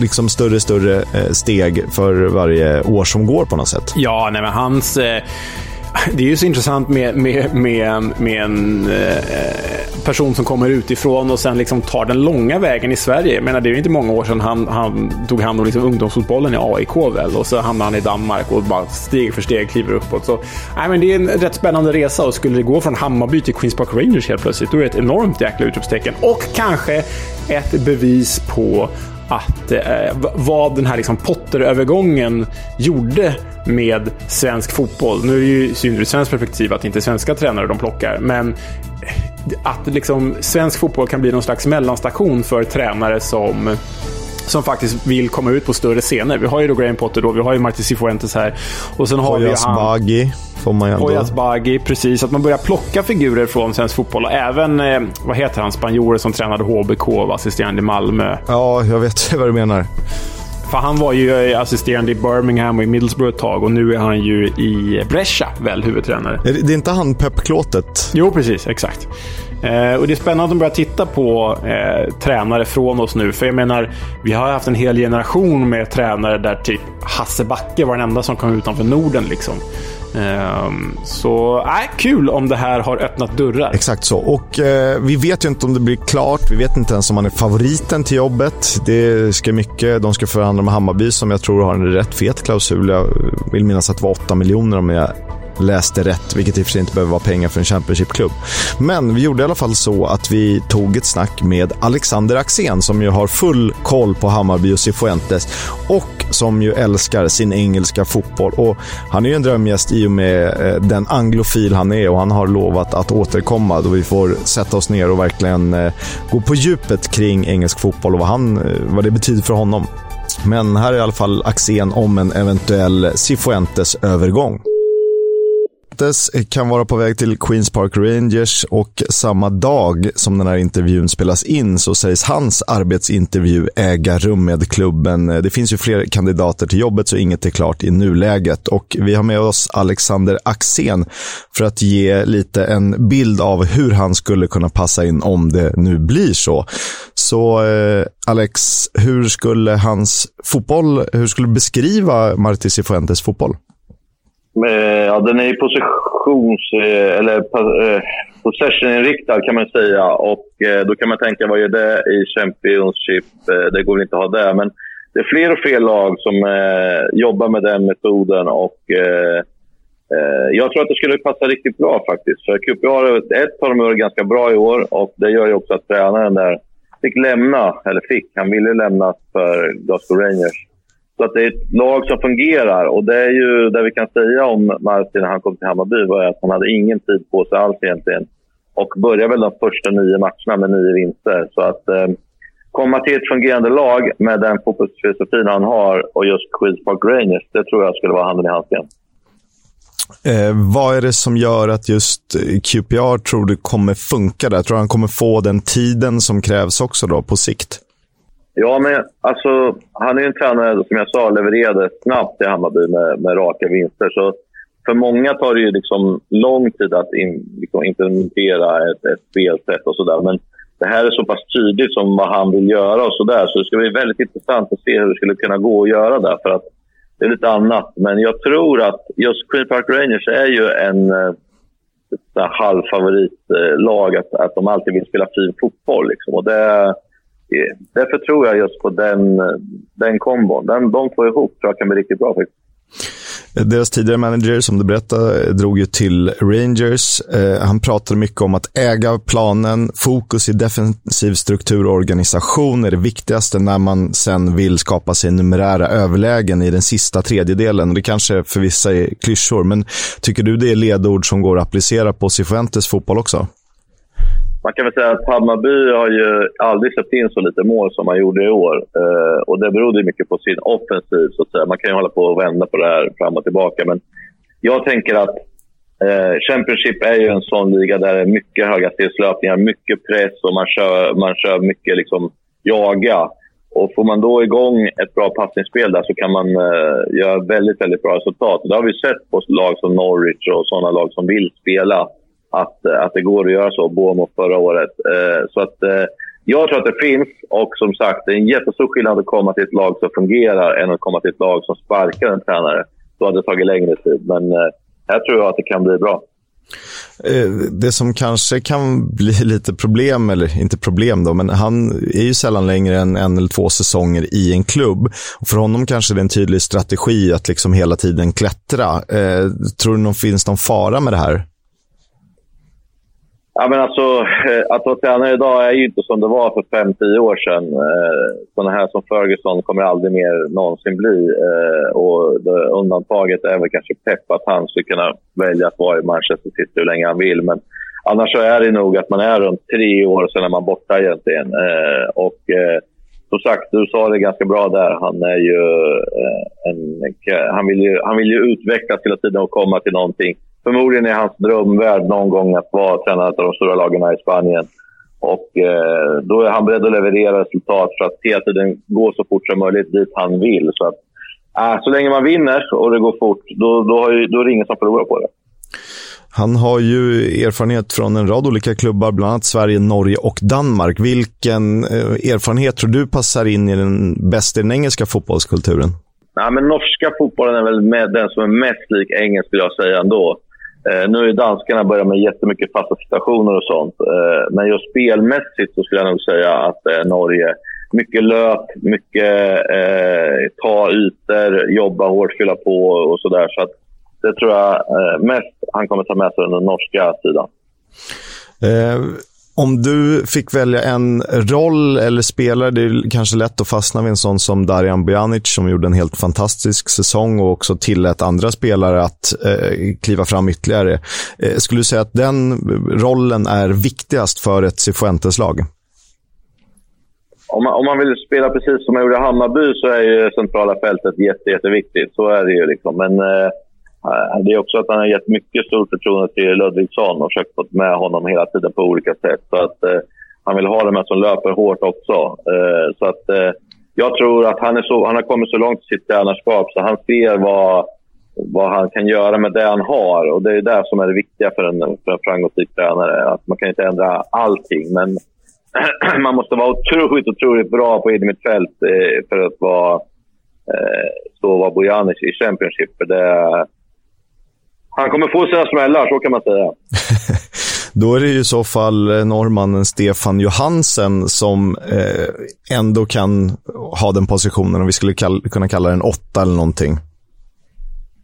liksom större steg för varje år som går på något sätt. Ja, nej, men hans... Det är ju så intressant med en person som kommer utifrån och sen liksom tar den långa vägen i Sverige. Jag menar, det är ju inte många år sedan han tog hand om liksom ungdomsfotbollen i AIK väl, och så hamnar han i Danmark och bara steg för steg kliver uppåt. Så, men det är en rätt spännande resa, och skulle det gå från Hammarby till Queens Park Rangers helt plötsligt, då är det ett enormt jäkla utropstecken och kanske ett bevis på att vad den här liksom Potter-övergången gjorde med svensk fotboll. Nu är det ju synd ur svensk perspektiv att inte svenska tränare de plockar, men att liksom svensk fotboll kan bli någon slags mellanstation för tränare som faktiskt vill komma ut på större scener. Vi har ju då Graham Potter, då vi har ju Martí Cifuentes här, och sen har Hoyas vi Baggi, får man ändå. Hoyas Baggi, precis, att man börjar plocka figurer från svensk fotboll, och även vad heter han, spanjoren som tränade HBK, var assisterande i Malmö. Ja, jag vet vad du menar. För han var ju assisterande i Birmingham och i Middlesbrough ett tag, och nu är han ju i Brescia, väl, huvudtränare. Det är inte han Pep-klåtet? Jo, precis, exakt. Och det är spännande att de börjar titta på tränare från oss nu. För jag menar, vi har haft en hel generation med tränare där typ Hasse Backe var den enda som kom utanför Norden liksom. Så kul om det här har öppnat dörrar. Exakt så. Och vi vet ju inte om det blir klart. Vi vet inte ens om han är favoriten till jobbet. Det ska mycket. De ska förhandla med Hammarby, som jag tror har en rätt fet klausul. Jag vill minnas att det var 8 miljoner om jag läste rätt, vilket i och för sig inte behöver vara pengar för en Championship-klubb. Men vi gjorde i alla fall så att vi tog ett snack med Alexander Axén, som ju har full koll på Hammarby och Cifuentes och som ju älskar sin engelska fotboll. Och han är ju en drömgäst i och med den anglofil han är, och han har lovat att återkomma då vi får sätta oss ner och verkligen gå på djupet kring engelsk fotboll och vad det betyder för honom. Men här är i alla fall Axén om en eventuell Cifuentes-övergång. Kan vara på väg till Queen's Park Rangers, och samma dag som den här intervjun spelas in så sägs hans arbetsintervju äga rum med klubben. Det finns ju fler kandidater till jobbet, så inget är klart i nuläget, och vi har med oss Alexander Axén för att ge lite en bild av hur han skulle kunna passa in om det nu blir så. Så Alex, hur skulle hans fotboll, hur skulle du beskriva Martí Cifuentes fotboll? Ja, den är ju possession-inriktad kan man säga, och då kan man tänka, vad gör det i Championship? Det går inte att ha det, men det är fler och fler lag som jobbar med den metoden, och jag tror att det skulle passa riktigt bra faktiskt, för QPR har varit ganska bra i år, och det gör ju också att tränaren där han ville lämna för Glasgow Rangers. Så att det är ett lag som fungerar, och det är ju där vi kan säga om Martin när han kom till Hammarby var att han hade ingen tid på sig alls egentligen, och började väl de första 9 matcherna med 9 vinster. Så att komma till ett fungerande lag med den fotbollsfilosofin han har och just Queen's Park Rangers, det tror jag skulle vara handen i handsken. Vad är det som gör att just QPR tror du kommer funka där? Tror han kommer få den tiden som krävs också då på sikt? Ja, men alltså, han är en tränare som jag sa levererade snabbt till Hammarby med raka vinster. Så för många tar det ju liksom lång tid att implementera ett spelsätt och sådär. Men det här är så pass tydligt som vad han vill göra och sådär. Så det ska bli väldigt intressant att se hur det skulle kunna gå att göra där. För att det är lite annat. Men jag tror att just Queen's Park Rangers är ju en halvfavoritlag att de alltid vill spela fin fotboll liksom. Och det... Därför tror jag just på den kombon. De får ihop tror jag kan bli riktigt bra faktiskt. Deras tidigare manager, som du berättade, drog ju till Rangers. Han pratade mycket om att äga planen. Fokus i defensiv struktur och organisation är det viktigaste när man sen vill skapa sig numerära överlägen i den sista tredjedelen. Det kanske för vissa är klyschor, men tycker du det är ledord som går att applicera på Cifuentes fotboll också? Man kan väl säga att Hammarby har ju aldrig släppt in så lite mål som man gjorde i år. Och det berodde mycket på sin offensiv, så att säga. Man kan ju hålla på och vända på det här fram och tillbaka. Men jag tänker att Championship är ju en sån liga där det är mycket höga stillslöpningar, mycket press, och man kör mycket liksom jaga. Och får man då igång ett bra passningsspel där så kan man göra väldigt, väldigt bra resultat. Och det har vi sett på lag som Norwich och sådana lag som vill spela. Att det går att göra så, Bournemouth förra året. Så att jag tror att det finns, och som sagt, det är en jättestor skillnad att komma till ett lag som fungerar än att komma till ett lag som sparkar en tränare. Då hade det tagit längre tid, men här tror jag att det kan bli bra. Det som kanske kan bli lite problem, eller inte problem då, men han är ju sällan längre än 1 eller 2 säsonger i en klubb, och för honom kanske det är en tydlig strategi att liksom hela tiden klättra. Tror du finns någon fara med det här? Ja, men alltså, att vara tränare idag är ju inte som det var för 5-10 år sedan. Sådana här som Ferguson kommer aldrig mer någonsin bli. Och undantaget är väl kanske Pep, att han skulle kunna välja att vara i Manchester City hur länge han vill. Men annars så är det nog att man är runt 3 år och sen är man borta egentligen. Och som sagt, du sa det ganska bra där. Han är ju han vill ju utvecklas hela tiden och komma till någonting. Förmodligen är hans drömvärld någon gång att vara tränare av de stora lagarna i Spanien. Och då är han beredd att leverera resultat för att hela tiden gå så fort som möjligt dit han vill. Så att så länge man vinner och det går fort, då är det ingen som förlorar på det. Han har ju erfarenhet från en rad olika klubbar, bland annat Sverige, Norge och Danmark. Vilken erfarenhet tror du passar in i den bästa i den engelska fotbollskulturen? Nej, men norska fotbollen är väl med den som är mest lik engelsk, skulle jag säga ändå. Nu är danskarna börjar med jättemycket fasta situationer och sånt. Men just spelmässigt så skulle jag nog säga att Norge, mycket löp, mycket ta ytor, jobba hårt, fylla på och sådär. Så att det tror jag mest han kommer ta med sig den norska sidan. Om du fick välja en roll eller spelare, det är kanske lätt att fastna vid en sån som Darijan Bojanic som gjorde en helt fantastisk säsong och också tillät andra spelare att kliva fram ytterligare. Skulle du säga att den rollen är viktigast för ett Cifuentes-lag? Om man vill spela precis som jag gjorde i Hammarby så är ju centrala fältet jätteviktigt. Så är det ju liksom. Men det är också att han har gett mycket stort förtroende till Ludvigsson och försökt få med honom hela tiden på olika sätt. Så att han vill ha dem här som löper hårt också. Så att jag tror att han har kommit så långt i sitt tränarskap så han ser vad han kan göra med det han har. Och det är det som är det viktiga för en framgångsrik tränare. Att man kan inte ändra allting, men man måste vara otroligt bra på mittfält för att vara Bojanic i Championship. För det, han kommer få sina smällar, så kan man säga. Då är det ju i så fall norrmannen Stefan Johansen som ändå kan ha den positionen, om vi skulle kunna kalla den 8 eller någonting.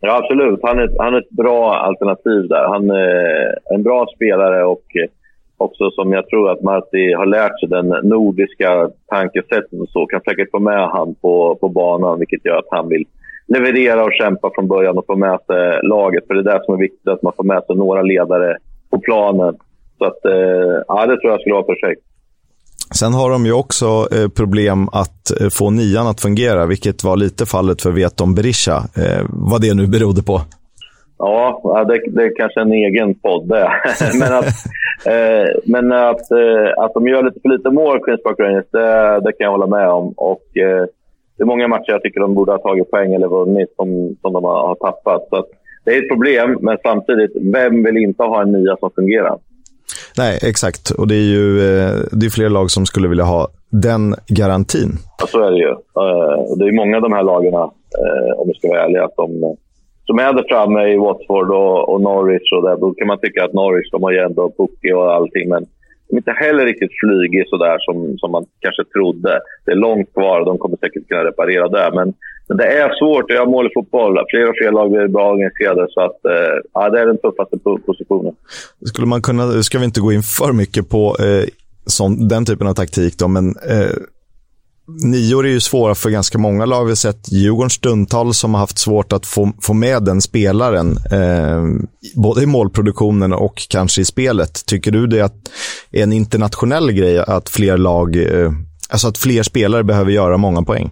Ja, absolut. Han är ett bra alternativ där. Han är en bra spelare och också som jag tror att Marti har lärt sig den nordiska tankesätten och så kan säkert få med han på banan, vilket gör att han vill leverera och kämpa från början och få med sig laget. För det är där som är viktigt, att man får med sig några ledare på planen. Så att, det tror jag skulle vara projekt. Sen har de ju också problem att få nian att fungera, vilket var lite fallet för Veton Berisha. Vad det nu berodde på. Ja, det är kanske en egen podd. Men att de gör lite för lite mål, Queens Park Rangers, det kan jag hålla med om. Och det är många matcher jag tycker de borde ha tagit poäng eller vunnit som de har tappat. Så att det är ett problem, men samtidigt, vem vill inte ha en nia som fungerar? Nej, exakt. Och det är ju fler lag som skulle vilja ha den garantin. Ja, så är det ju. Det är många av de här lagen, om vi ska vara ärliga, att de som är där framme i Watford och Norwich och där, då kan man tycka att Norwich, de har ju ändå Pukki och allting, men de är inte heller riktigt flyger sådär som man kanske trodde. Det är långt kvar och de kommer säkert kunna reparera där, men det är svårt att göra mål i fotboll. Fler och fler lag blir bra organiserade, så att det är den tuffaste positionen. Ska vi inte gå in för mycket på den typen av taktik då, men nior är ju svåra för ganska många lag. Vi har sett Djurgårdens stundtal som har haft svårt att få med den spelaren både i målproduktionen och kanske i spelet. Tycker du det är en internationell grej att fler lag, alltså att fler spelare behöver göra många poäng?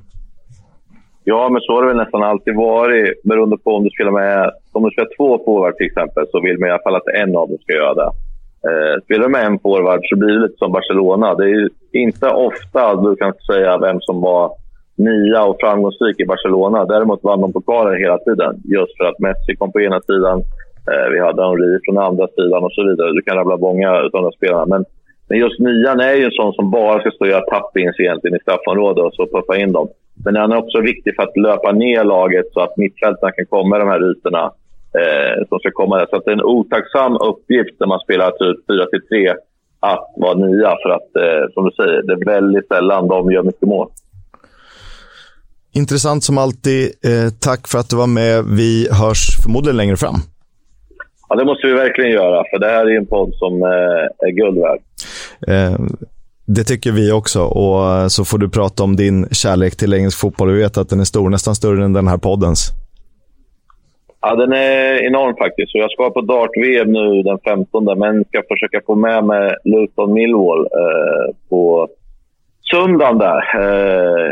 Ja, men så har det väl nästan alltid varit, beroende på om du spelar 2 forward till exempel, så vill man i alla fall att en av dem ska göra det. Spelar du med en forward så blir det lite som Barcelona. Det är ju inte ofta du kan säga vem som var nia och framgångsrik i Barcelona. Däremot vann de pokaler hela tiden, just för att Messi kom på ena sidan, vi hade Henry från andra sidan och så vidare. Du kan rabbla många utav de spelarna, men just nian är ju en sån som bara ska stå och göra tappings egentligen i straffområdet och så puffa in dem. Men han är också viktig för att löpa ner laget så att mittfältarna kan komma i de här ytorna som ska komma där. Så att det är en otacksam uppgift när man spelar typ 4-3 att vara nia, för att som du säger, det är väldigt sällan de gör mycket mål. Intressant som alltid. Tack för att du var med. Vi hörs förmodligen längre fram. Ja, det måste vi verkligen göra, för det här är en podd som är guld värd. Det tycker vi också, och så får du prata om din kärlek till engelsk fotboll. Du vet att den är stor, nästan större än den här poddens. Ja, den är enorm faktiskt. Så jag ska på Dart-VM nu den 15, men ska försöka få med mig Luton Millwall på söndagen där.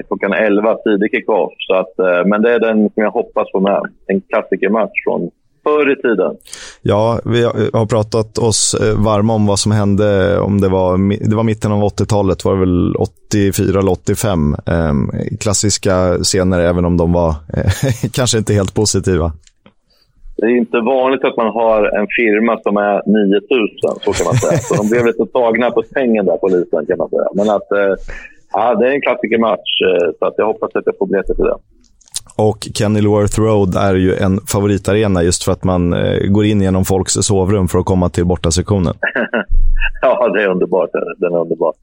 Klockan 11, tidig kick-off. Så att, men det är den som jag hoppas få med. En klassikermatch från förr i tiden. Ja, vi har pratat oss varma om vad som hände. Om det var mitten av 80-talet, var det väl 84 eller 85. Klassiska scener, även om de var kanske inte helt positiva. Det är inte vanligt att man har en firma som är 9000, så kan man säga. Så de blev lite tagna på sängen där, polisen, kan man säga. Men att, det är en klassikermatch, så att jag hoppas att jag får biljetter till det. Och Kenilworth Road är ju en favoritarena, just för att man går in genom folks sovrum för att komma till bortasektionen. Ja, det är underbart. Den är underbart.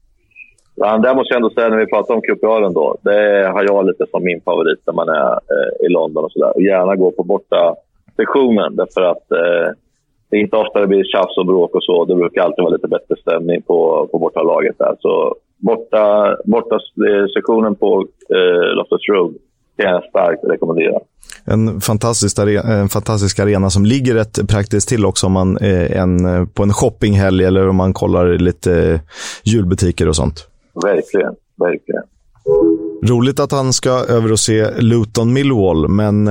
Men där måste jag ändå säga, när vi pratar om QPR då, det har jag lite som min favorit när man är i London och sådär. Och gärna gå på borta sektionen, därför att det är inte ofta det blir tjafs och bråk och så. Det brukar alltid vara lite bättre stämning på bortalaget där. Så borta sektionen på Loftus Road kan jag starkt rekommendera. En fantastisk arena som ligger rätt praktiskt till också om man på en shoppinghelg eller om man kollar lite julbutiker och sånt. Verkligen, verkligen. Roligt att han ska över och se Luton Millwall, men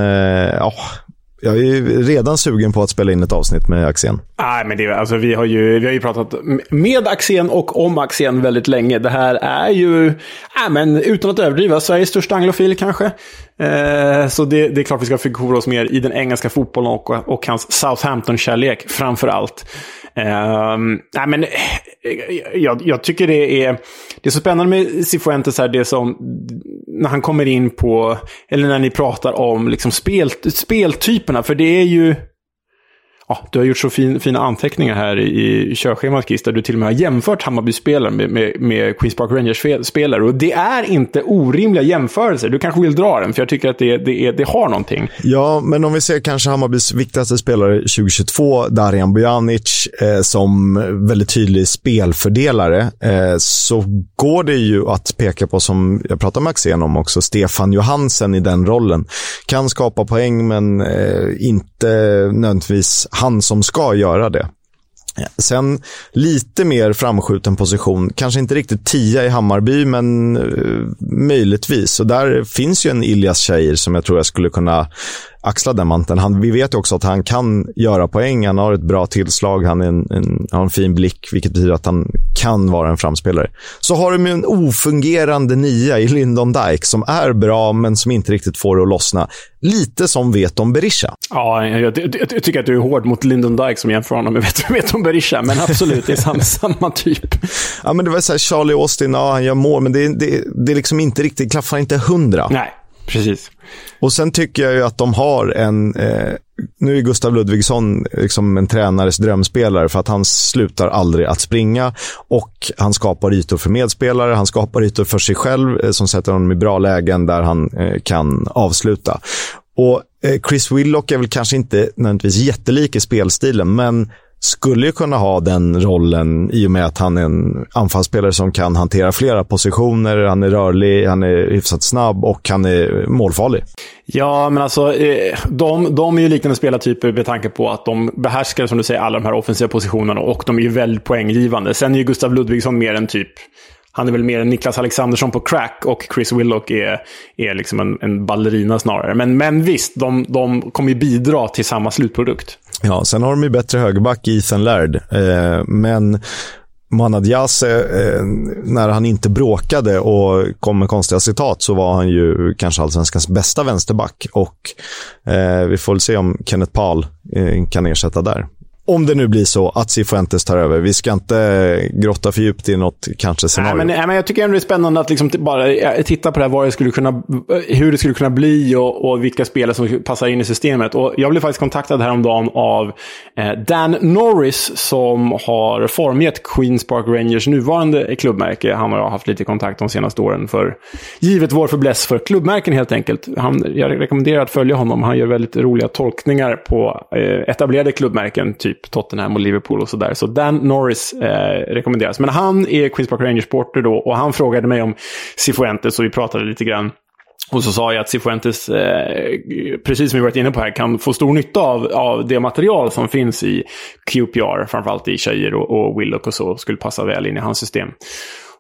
jag är ju redan sugen på att spela in ett avsnitt med Axén. Nej, men alltså, vi har ju pratat med Axén och om Axén väldigt länge. Det här är ju, men utan att överdriva, Sveriges största anglofil kanske. Så det är klart vi ska förkovra oss mer i den engelska fotbollen och hans Southampton-kärlek framför allt. Jag tycker det är så spännande med Cifuentes här, det som när han kommer in på, eller när ni pratar om liksom speltyperna, för det är ju du har gjort så fina anteckningar här i körschemat, Kiisk, där du till och med har jämfört Hammarby-spelare med Queen's Park Rangers-spelare. Och det är inte orimliga jämförelser. Du kanske vill dra den, för jag tycker att det har någonting. Ja, men om vi ser kanske Hammarbys viktigaste spelare 2022, Darijan Bojanic, som väldigt tydlig spelfördelare, så går det ju att peka på, som jag pratade med Axén om också, Stefan Johansen i den rollen. Kan skapa poäng, men inte nödvändigtvis han som ska göra det. Sen lite mer framskjuten position, kanske inte riktigt 10 i Hammarby, men möjligtvis. Och där finns ju en Ilyas Shahir som jag tror jag skulle kunna axla den manteln. Vi vet ju också att han kan göra poäng, han har ett bra tillslag, han har en fin blick, vilket betyder att han kan vara en framspelare. Så har de ju en ofungerande 9 i Lyndon Dijk som är bra men som inte riktigt får det att lossna. Lite som Veton Berisha. Ja, jag tycker att du är hård mot Lyndon Dijk som jämför honom med Veton Berisha, men absolut, det är samma typ. Ja, men det var så här, Charlie Austin, han gör mål, men det är liksom inte riktigt, klaffar inte 100. Nej. Precis. Och sen tycker jag ju att de har en... nu är Gustav Ludvigsson liksom en tränares drömspelare, för att han slutar aldrig att springa och han skapar ytor för medspelare, han skapar ytor för sig själv som sätter honom i bra lägen där han kan avsluta. Och Chris Willock är väl kanske inte nödvändigtvis jättelik i spelstilen, men skulle ju kunna ha den rollen i och med att han är en anfallsspelare som kan hantera flera positioner, han är rörlig, han är hyfsat snabb och han är målfarlig. Ja, men alltså de är ju liknande spelartyper med tanke på att de behärskar, som du säger, alla de här offensiva positionerna och de är ju väldigt poänggivande. Sen är ju Gustav Ludvigsson mer en typ, han är väl mer en Niklas Alexandersson på crack, och Chris Willock är liksom en ballerina snarare. Men visst, de kommer ju bidra till samma slutprodukt. Ja, sen har de ju bättre högerback Ethan Laird, men Manad Yase, när han inte bråkade och kom med konstiga citat så var han ju kanske allsvenskans bästa vänsterback, och vi får väl se om Kenneth Pahl kan ersätta där. Om det nu blir så att Cifuentes tar över. Vi ska inte grotta för djupt i något kanske scenario. Nej, men jag tycker ändå det är spännande att liksom bara titta på det här, hur det skulle kunna bli och vilka spelare som passar in i systemet. Och jag blev faktiskt kontaktad häromdagen av Dan Norris som har formgett Queen's Park Rangers nuvarande klubbmärke. Han och jag har haft lite kontakt de senaste åren för givet vår förbläss för klubbmärken helt enkelt. Jag rekommenderar att följa honom. Han gör väldigt roliga tolkningar på etablerade klubbmärken, typ Tottenham och Liverpool och sådär. Så Dan Norris rekommenderas. Men han är Queen's Park Rangers-porter då, och han frågade mig om Cifuentes och vi pratade lite grann. Och så sa jag att Cifuentes, precis som vi varit inne på här, kan få stor nytta av det material som finns i QPR, framförallt i Shahir och Willock och så, skulle passa väl in i hans system.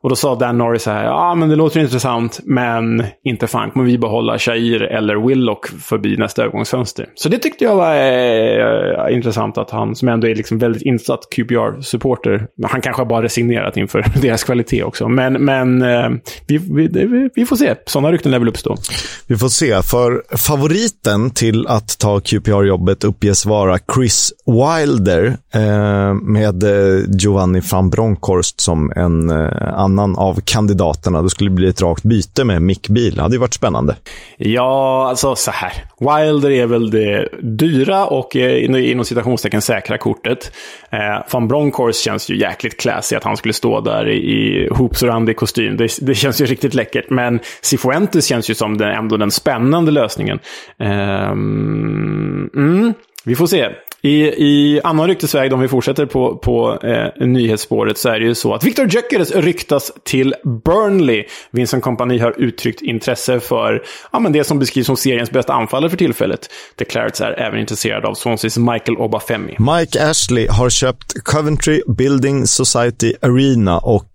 Och då sa Dan Norris så här, men det låter intressant, men inte fan, kommer vi behålla Shahir eller Willock förbi nästa övergångsfönster? Så det tyckte jag var intressant, att han som ändå är liksom väldigt insatt QPR-supporter, han kanske har bara resignerat inför deras kvalitet också, men vi får se, sådana rykten lär väl uppstå. Vi får se, för favoriten till att ta QPR-jobbet uppges vara Chris Wilder med Giovanni van Bronckhorst som en annan av kandidaterna. Då skulle det bli ett rakt byte med Mick Beale. Det hade ju varit spännande. Ja, alltså så här. Wilder är väl det dyra och inom citationstecken säkra kortet. Van Bronckhorst känns ju jäkligt classy, att han skulle stå där i hopsrandig kostym. Det känns ju riktigt läckert, men Cifuentes känns ju som ändå den spännande lösningen. Vi får se. I annan ryktesväg, om vi fortsätter på nyhetsspåret, så är det ju så att Victor Gyökeres ryktas till Burnley. Vincent Kompany har uttryckt intresse för det som beskrivs som seriens bästa anfallare för tillfället. The Clarets är även intresserad av Swanseas Michael Obafemi. Mike Ashley har köpt Coventry Building Society Arena och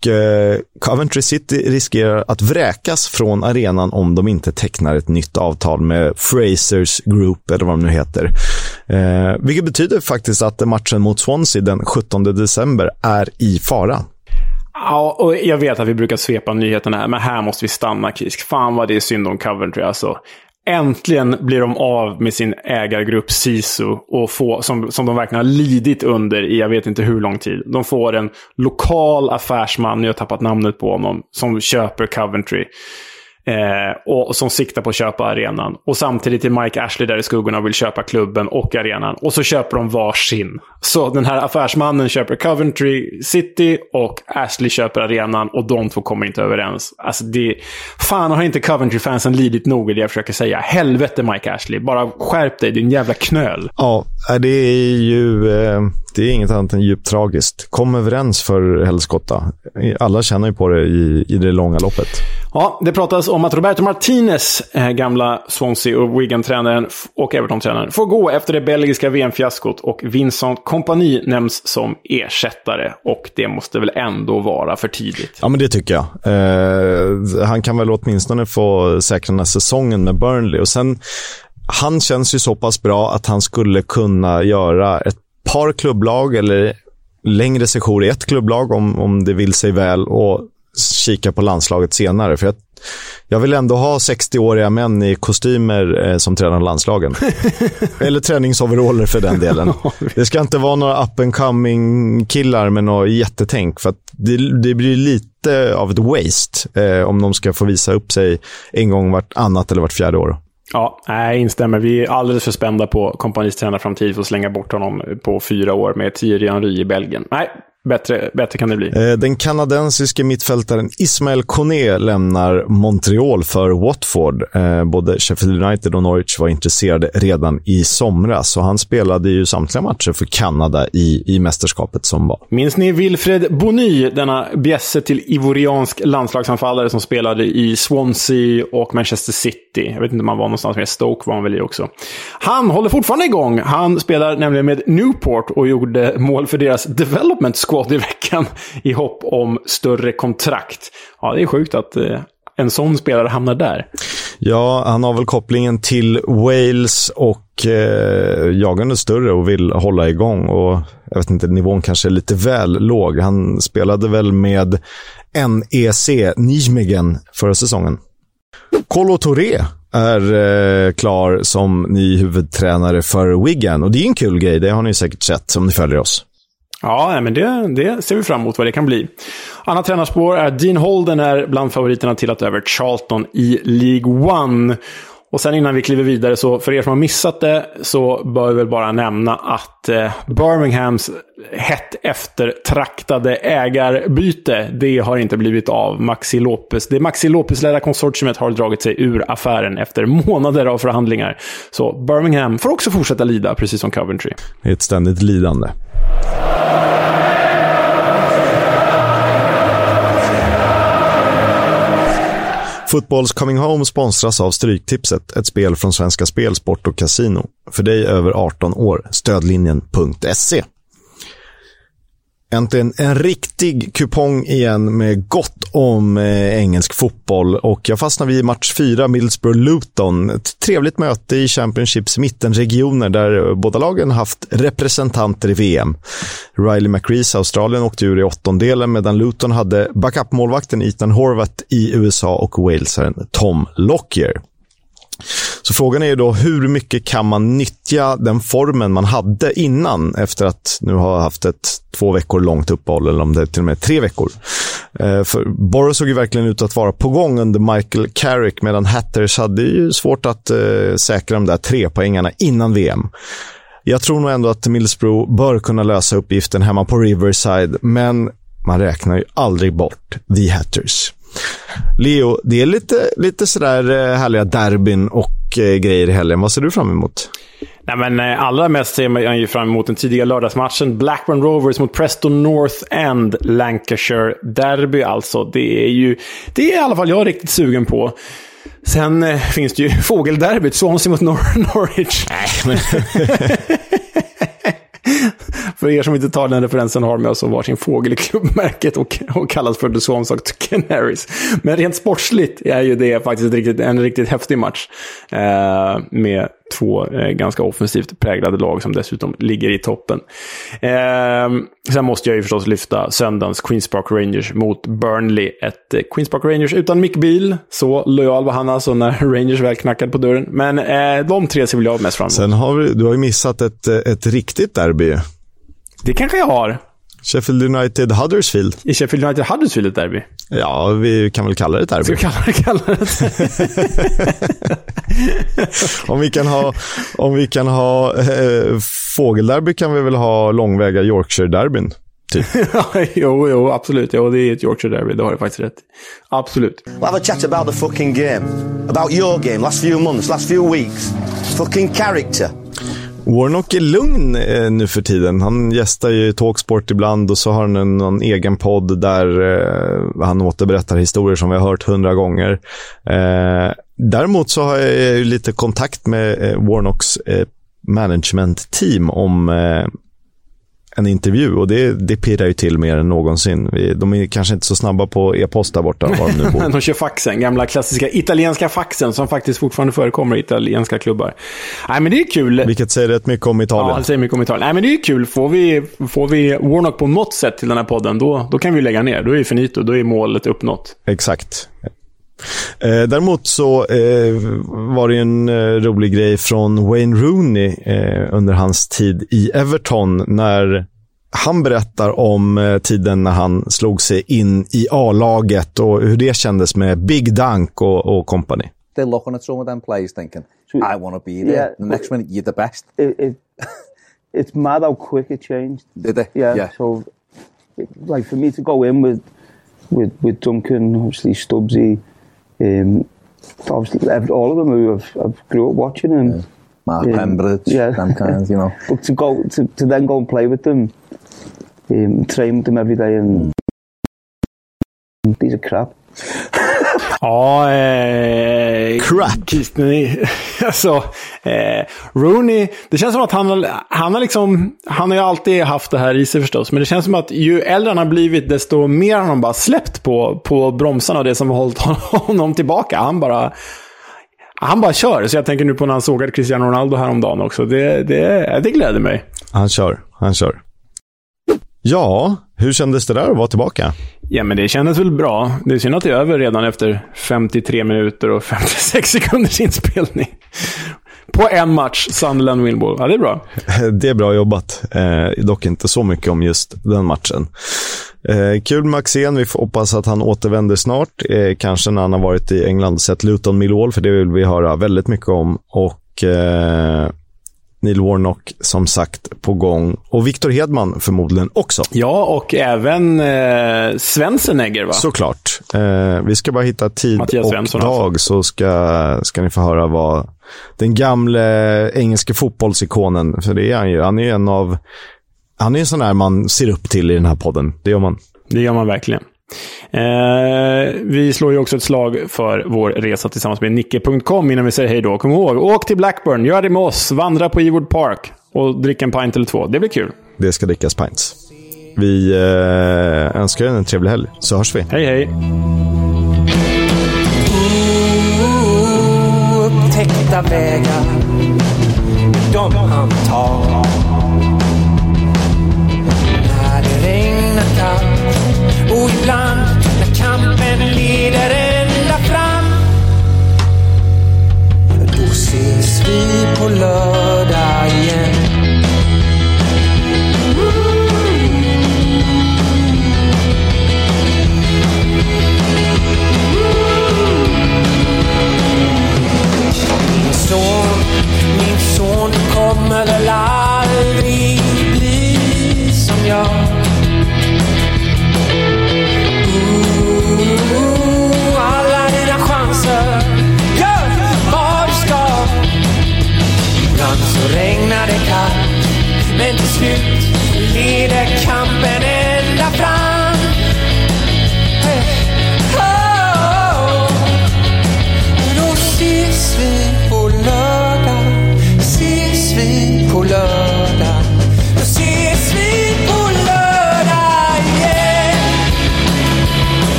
Coventry City riskerar att vräkas från arenan om de inte tecknar ett nytt avtal med Frasers Group eller vad de nu heter. Vilket betyder faktiskt att matchen mot Swansea den 17 december är i fara. Ja, och jag vet att vi brukar svepa nyheterna här, men här måste vi stanna, Kiisk. Fan vad det är synd om Coventry alltså. Äntligen blir de av med sin ägargrupp Sisu och får, som de verkligen har lidit under i jag vet inte hur lång tid. De får en lokal affärsman, jag har tappat namnet på honom, som köper Coventry. Och som siktar på att köpa arenan. Och samtidigt är Mike Ashley där i skuggorna och vill köpa klubben och arenan. Och så köper de varsin. Så den här affärsmannen köper Coventry City och Ashley köper arenan och de två kommer inte överens. Alltså fan har inte Coventry-fansen lidit nog i det jag försöker säga. Helvete Mike Ashley, bara skärp dig din jävla knöl. Ja, det är ju... Det är inget annat än djupt tragiskt. Kom överens för helskotta. Alla känner ju på det i det långa loppet. Ja, det pratas om att Roberto Martinez, gamla Swansea och Wigan-tränaren och Everton-tränaren, får gå efter det belgiska VM-fiaskot och Vincent Kompany nämns som ersättare och det måste väl ändå vara för tidigt. Ja, men det tycker jag. Han kan väl åtminstone få säkra den här säsongen med Burnley och sen, han känns ju så pass bra att han skulle kunna göra ett par klubblag eller längre session i ett klubblag om det vill sig väl och kika på landslaget senare. För jag vill ändå ha 60-åriga män i kostymer som tränar landslagen. Eller träningsoveraller för den delen. Det ska inte vara några up-and-coming killar med något jättetänk. För att det blir lite av ett waste om de ska få visa upp sig en gång vart annat eller vart fjärde år. Ja, nej, instämmer. Vi är alldeles för spända på Kompanis tränarframtid för att slänga bort honom på 4 år med Thierry Henry i Belgien. Nej, bättre kan det bli. Den kanadensiske mittfältaren Ismaël Koné lämnar Montreal för Watford. Både Sheffield United och Norwich var intresserade redan i somras. Så han spelade ju samtliga matcher för Kanada i mästerskapet som var. Minns ni Wilfred Bonny, denna bjässe till ivoriansk landslagsanfallare som spelade i Swansea och Manchester City? Jag vet inte om han var någonstans med. Stoke var han väl i också. Han håller fortfarande igång. Han spelar nämligen med Newport och gjorde mål för deras development squad i veckan i hopp om större kontrakt. Ja, det är sjukt att en sån spelare hamnar där. Ja, han har väl kopplingen till Wales och jagande större och vill hålla igång och jag vet inte, nivån kanske är lite väl låg. Han spelade väl med NEC Nijmegen förra säsongen. Kolo Touré är klar som ny huvudtränare för Wigan och det är en kul grej, det har ni säkert sett om ni följer oss. Ja, men det ser vi fram emot vad det kan bli. Annat tränarspår är Dean Holden är bland favoriterna till att ta över Charlton i League One. Och sen innan vi kliver vidare, så för er som har missat det så bör vi väl bara nämna att Birminghams hett eftertraktade ägarbyte, det har inte blivit av. Maxi Lopez. Det Maxi Lopez-ledda konsortiumet har dragit sig ur affären efter månader av förhandlingar. Så Birmingham får också fortsätta lida, precis som Coventry. Det är ett ständigt lidande. Footballs Coming Home sponsras av Stryktipset, ett spel från Svenska Spel, Sport och Casino. För dig över 18 år, stödlinjen.se. Äntligen en riktig kupong igen med gott om engelsk fotboll och jag fastnar vid match 4 Middlesbrough-Luton. Ett trevligt möte i Championships mittenregioner där båda lagen haft representanter i VM. Riley McCreese, Australien, åkte ur i åttondelen medan Luton hade backup-målvakten Ethan Horvath i USA och walesaren Tom Lockyer. Så frågan är ju då hur mycket kan man nyttja den formen man hade innan efter att nu har haft ett 2 veckor långt uppehåll eller om det är till och med 3 veckor. För Borough såg ju verkligen ut att vara på gång under Michael Carrick medan Hatters hade ju svårt att säkra de där 3 poängarna innan VM. Jag tror nog ändå att Middlesbrough bör kunna lösa uppgiften hemma på Riverside men man räknar ju aldrig bort The Hatters. Leo, det är lite sådär härliga derbyn och grejer i helgen. Vad ser du fram emot? Nej, men allra mest ser man ju fram emot den tidiga lördagsmatchen. Blackburn Rovers mot Preston North End, Lancashire Derby alltså. Det är i alla fall jag riktigt sugen på. Sen finns det ju fågelderbyt, Swansea mot Norwich. Nej, men... För er som inte tar den referensen har med oss och varsin fågel i klubbmärket och kallas för The Swansea Canaries. Men rent sportsligt är ju det faktiskt en riktigt häftig match med två ganska offensivt präglade lag som dessutom ligger i toppen. Sen måste jag ju förstås lyfta söndagens Queen's Park Rangers mot Burnley. Ett Queen's Park Rangers utan Mick Beale, så lojal var han alltså när Rangers väl knackade på dörren. Men de tre ser väl jag mest fram emot. Sen har du ju missat ett riktigt derby. Det kanske jag har. Sheffield United Huddersfield. I Sheffield United Huddersfield ett derby. Ja, vi kan väl kalla det ett derby. Ska vi kalla det Om vi kan ha fågelderby kan vi väl ha långväga Yorkshire-derbyn typ. jo, absolut. Jo, det är ett Yorkshire-derby, det har du faktiskt rätt. Absolut. We'll have a chat about the fucking game. About your game, last few months, last few weeks. Fucking character. Warnock är lugn nu för tiden. Han gästar ju Talksport ibland och så har han någon egen podd där han återberättar historier som vi har hört 100 gånger. Däremot så har jag ju lite kontakt med Warnocks management-team om en intervju, och det pirrar ju till mer än någonsin. De är kanske inte så snabba på e-post där borta. Var de nu bor. De kör faxen, gamla klassiska italienska faxen som faktiskt fortfarande förekommer i italienska klubbar. Nej, men det är kul. Vilket säger rätt mycket om Italien. Ja, det säger mycket om Italien. Nej, men det är kul. Får vi Warnock på något sätt till den här podden, då kan vi lägga ner. Då är ju finito, då är målet uppnått. Exakt. Däremot så var det en rolig grej från Wayne Rooney under hans tid i Everton, när han berättar om tiden när han slog sig in i A-laget och hur det kändes med Big Dunk och company. They're looking at some of them players thinking, I want to be there. Yeah, the next minute you're the best. It's mad how quick it changed. Did it? Yeah. So like for me to go in with Duncan, obviously Stubbsy, obviously all of them who I've grew up watching and Mark Pembridge, them kinds, you know. But to then go and play with them, train with them every day, and these are crap. Ja, crack. Alltså, Rooney, det känns som att han har liksom, han har ju alltid haft det här i sig förstås, men det känns som att ju äldre han har blivit, desto mer har han bara släppt på bromsarna och det som har hållit honom tillbaka. Han bara kör, så jag tänker nu på när han sågade Cristiano Ronaldo häromdagen också. Det gläder mig. Han kör. Ja, hur kändes det där att vara tillbaka? Ja, men det kändes väl bra. Det är synd att det är över redan efter 53 minuter och 56 sekunders inspelning. På en match, Sunderland Millwall. Ja, det är bra. Det är bra jobbat. Dock inte så mycket om just den matchen. Kul med Axén. Vi får hoppas att han återvänder snart. Kanske när han har varit i England och sett Luton Millwall, för det vill vi höra väldigt mycket om. Och... Neil Warnock som sagt på gång, och Viktor Hedman förmodligen också. Ja, och även Svensenegger, va? Såklart. Vi ska bara hitta tid och dag, så ska ni få höra vad den gamle engelska fotbollsikonen, för det är han ju. Han är en sån där man ser upp till i den här podden. Det gör man verkligen. Vi slår ju också ett slag för vår resa tillsammans med Nicke.com innan vi säger hej då. Kom ihåg, åk till Blackburn, gör det med oss, vandra på Ewood Park och drick en pint eller två, det blir kul. Det ska drickas pints. Vi önskar er en trevlig helg, så hörs vi. Hej. Upptäckta vägar, de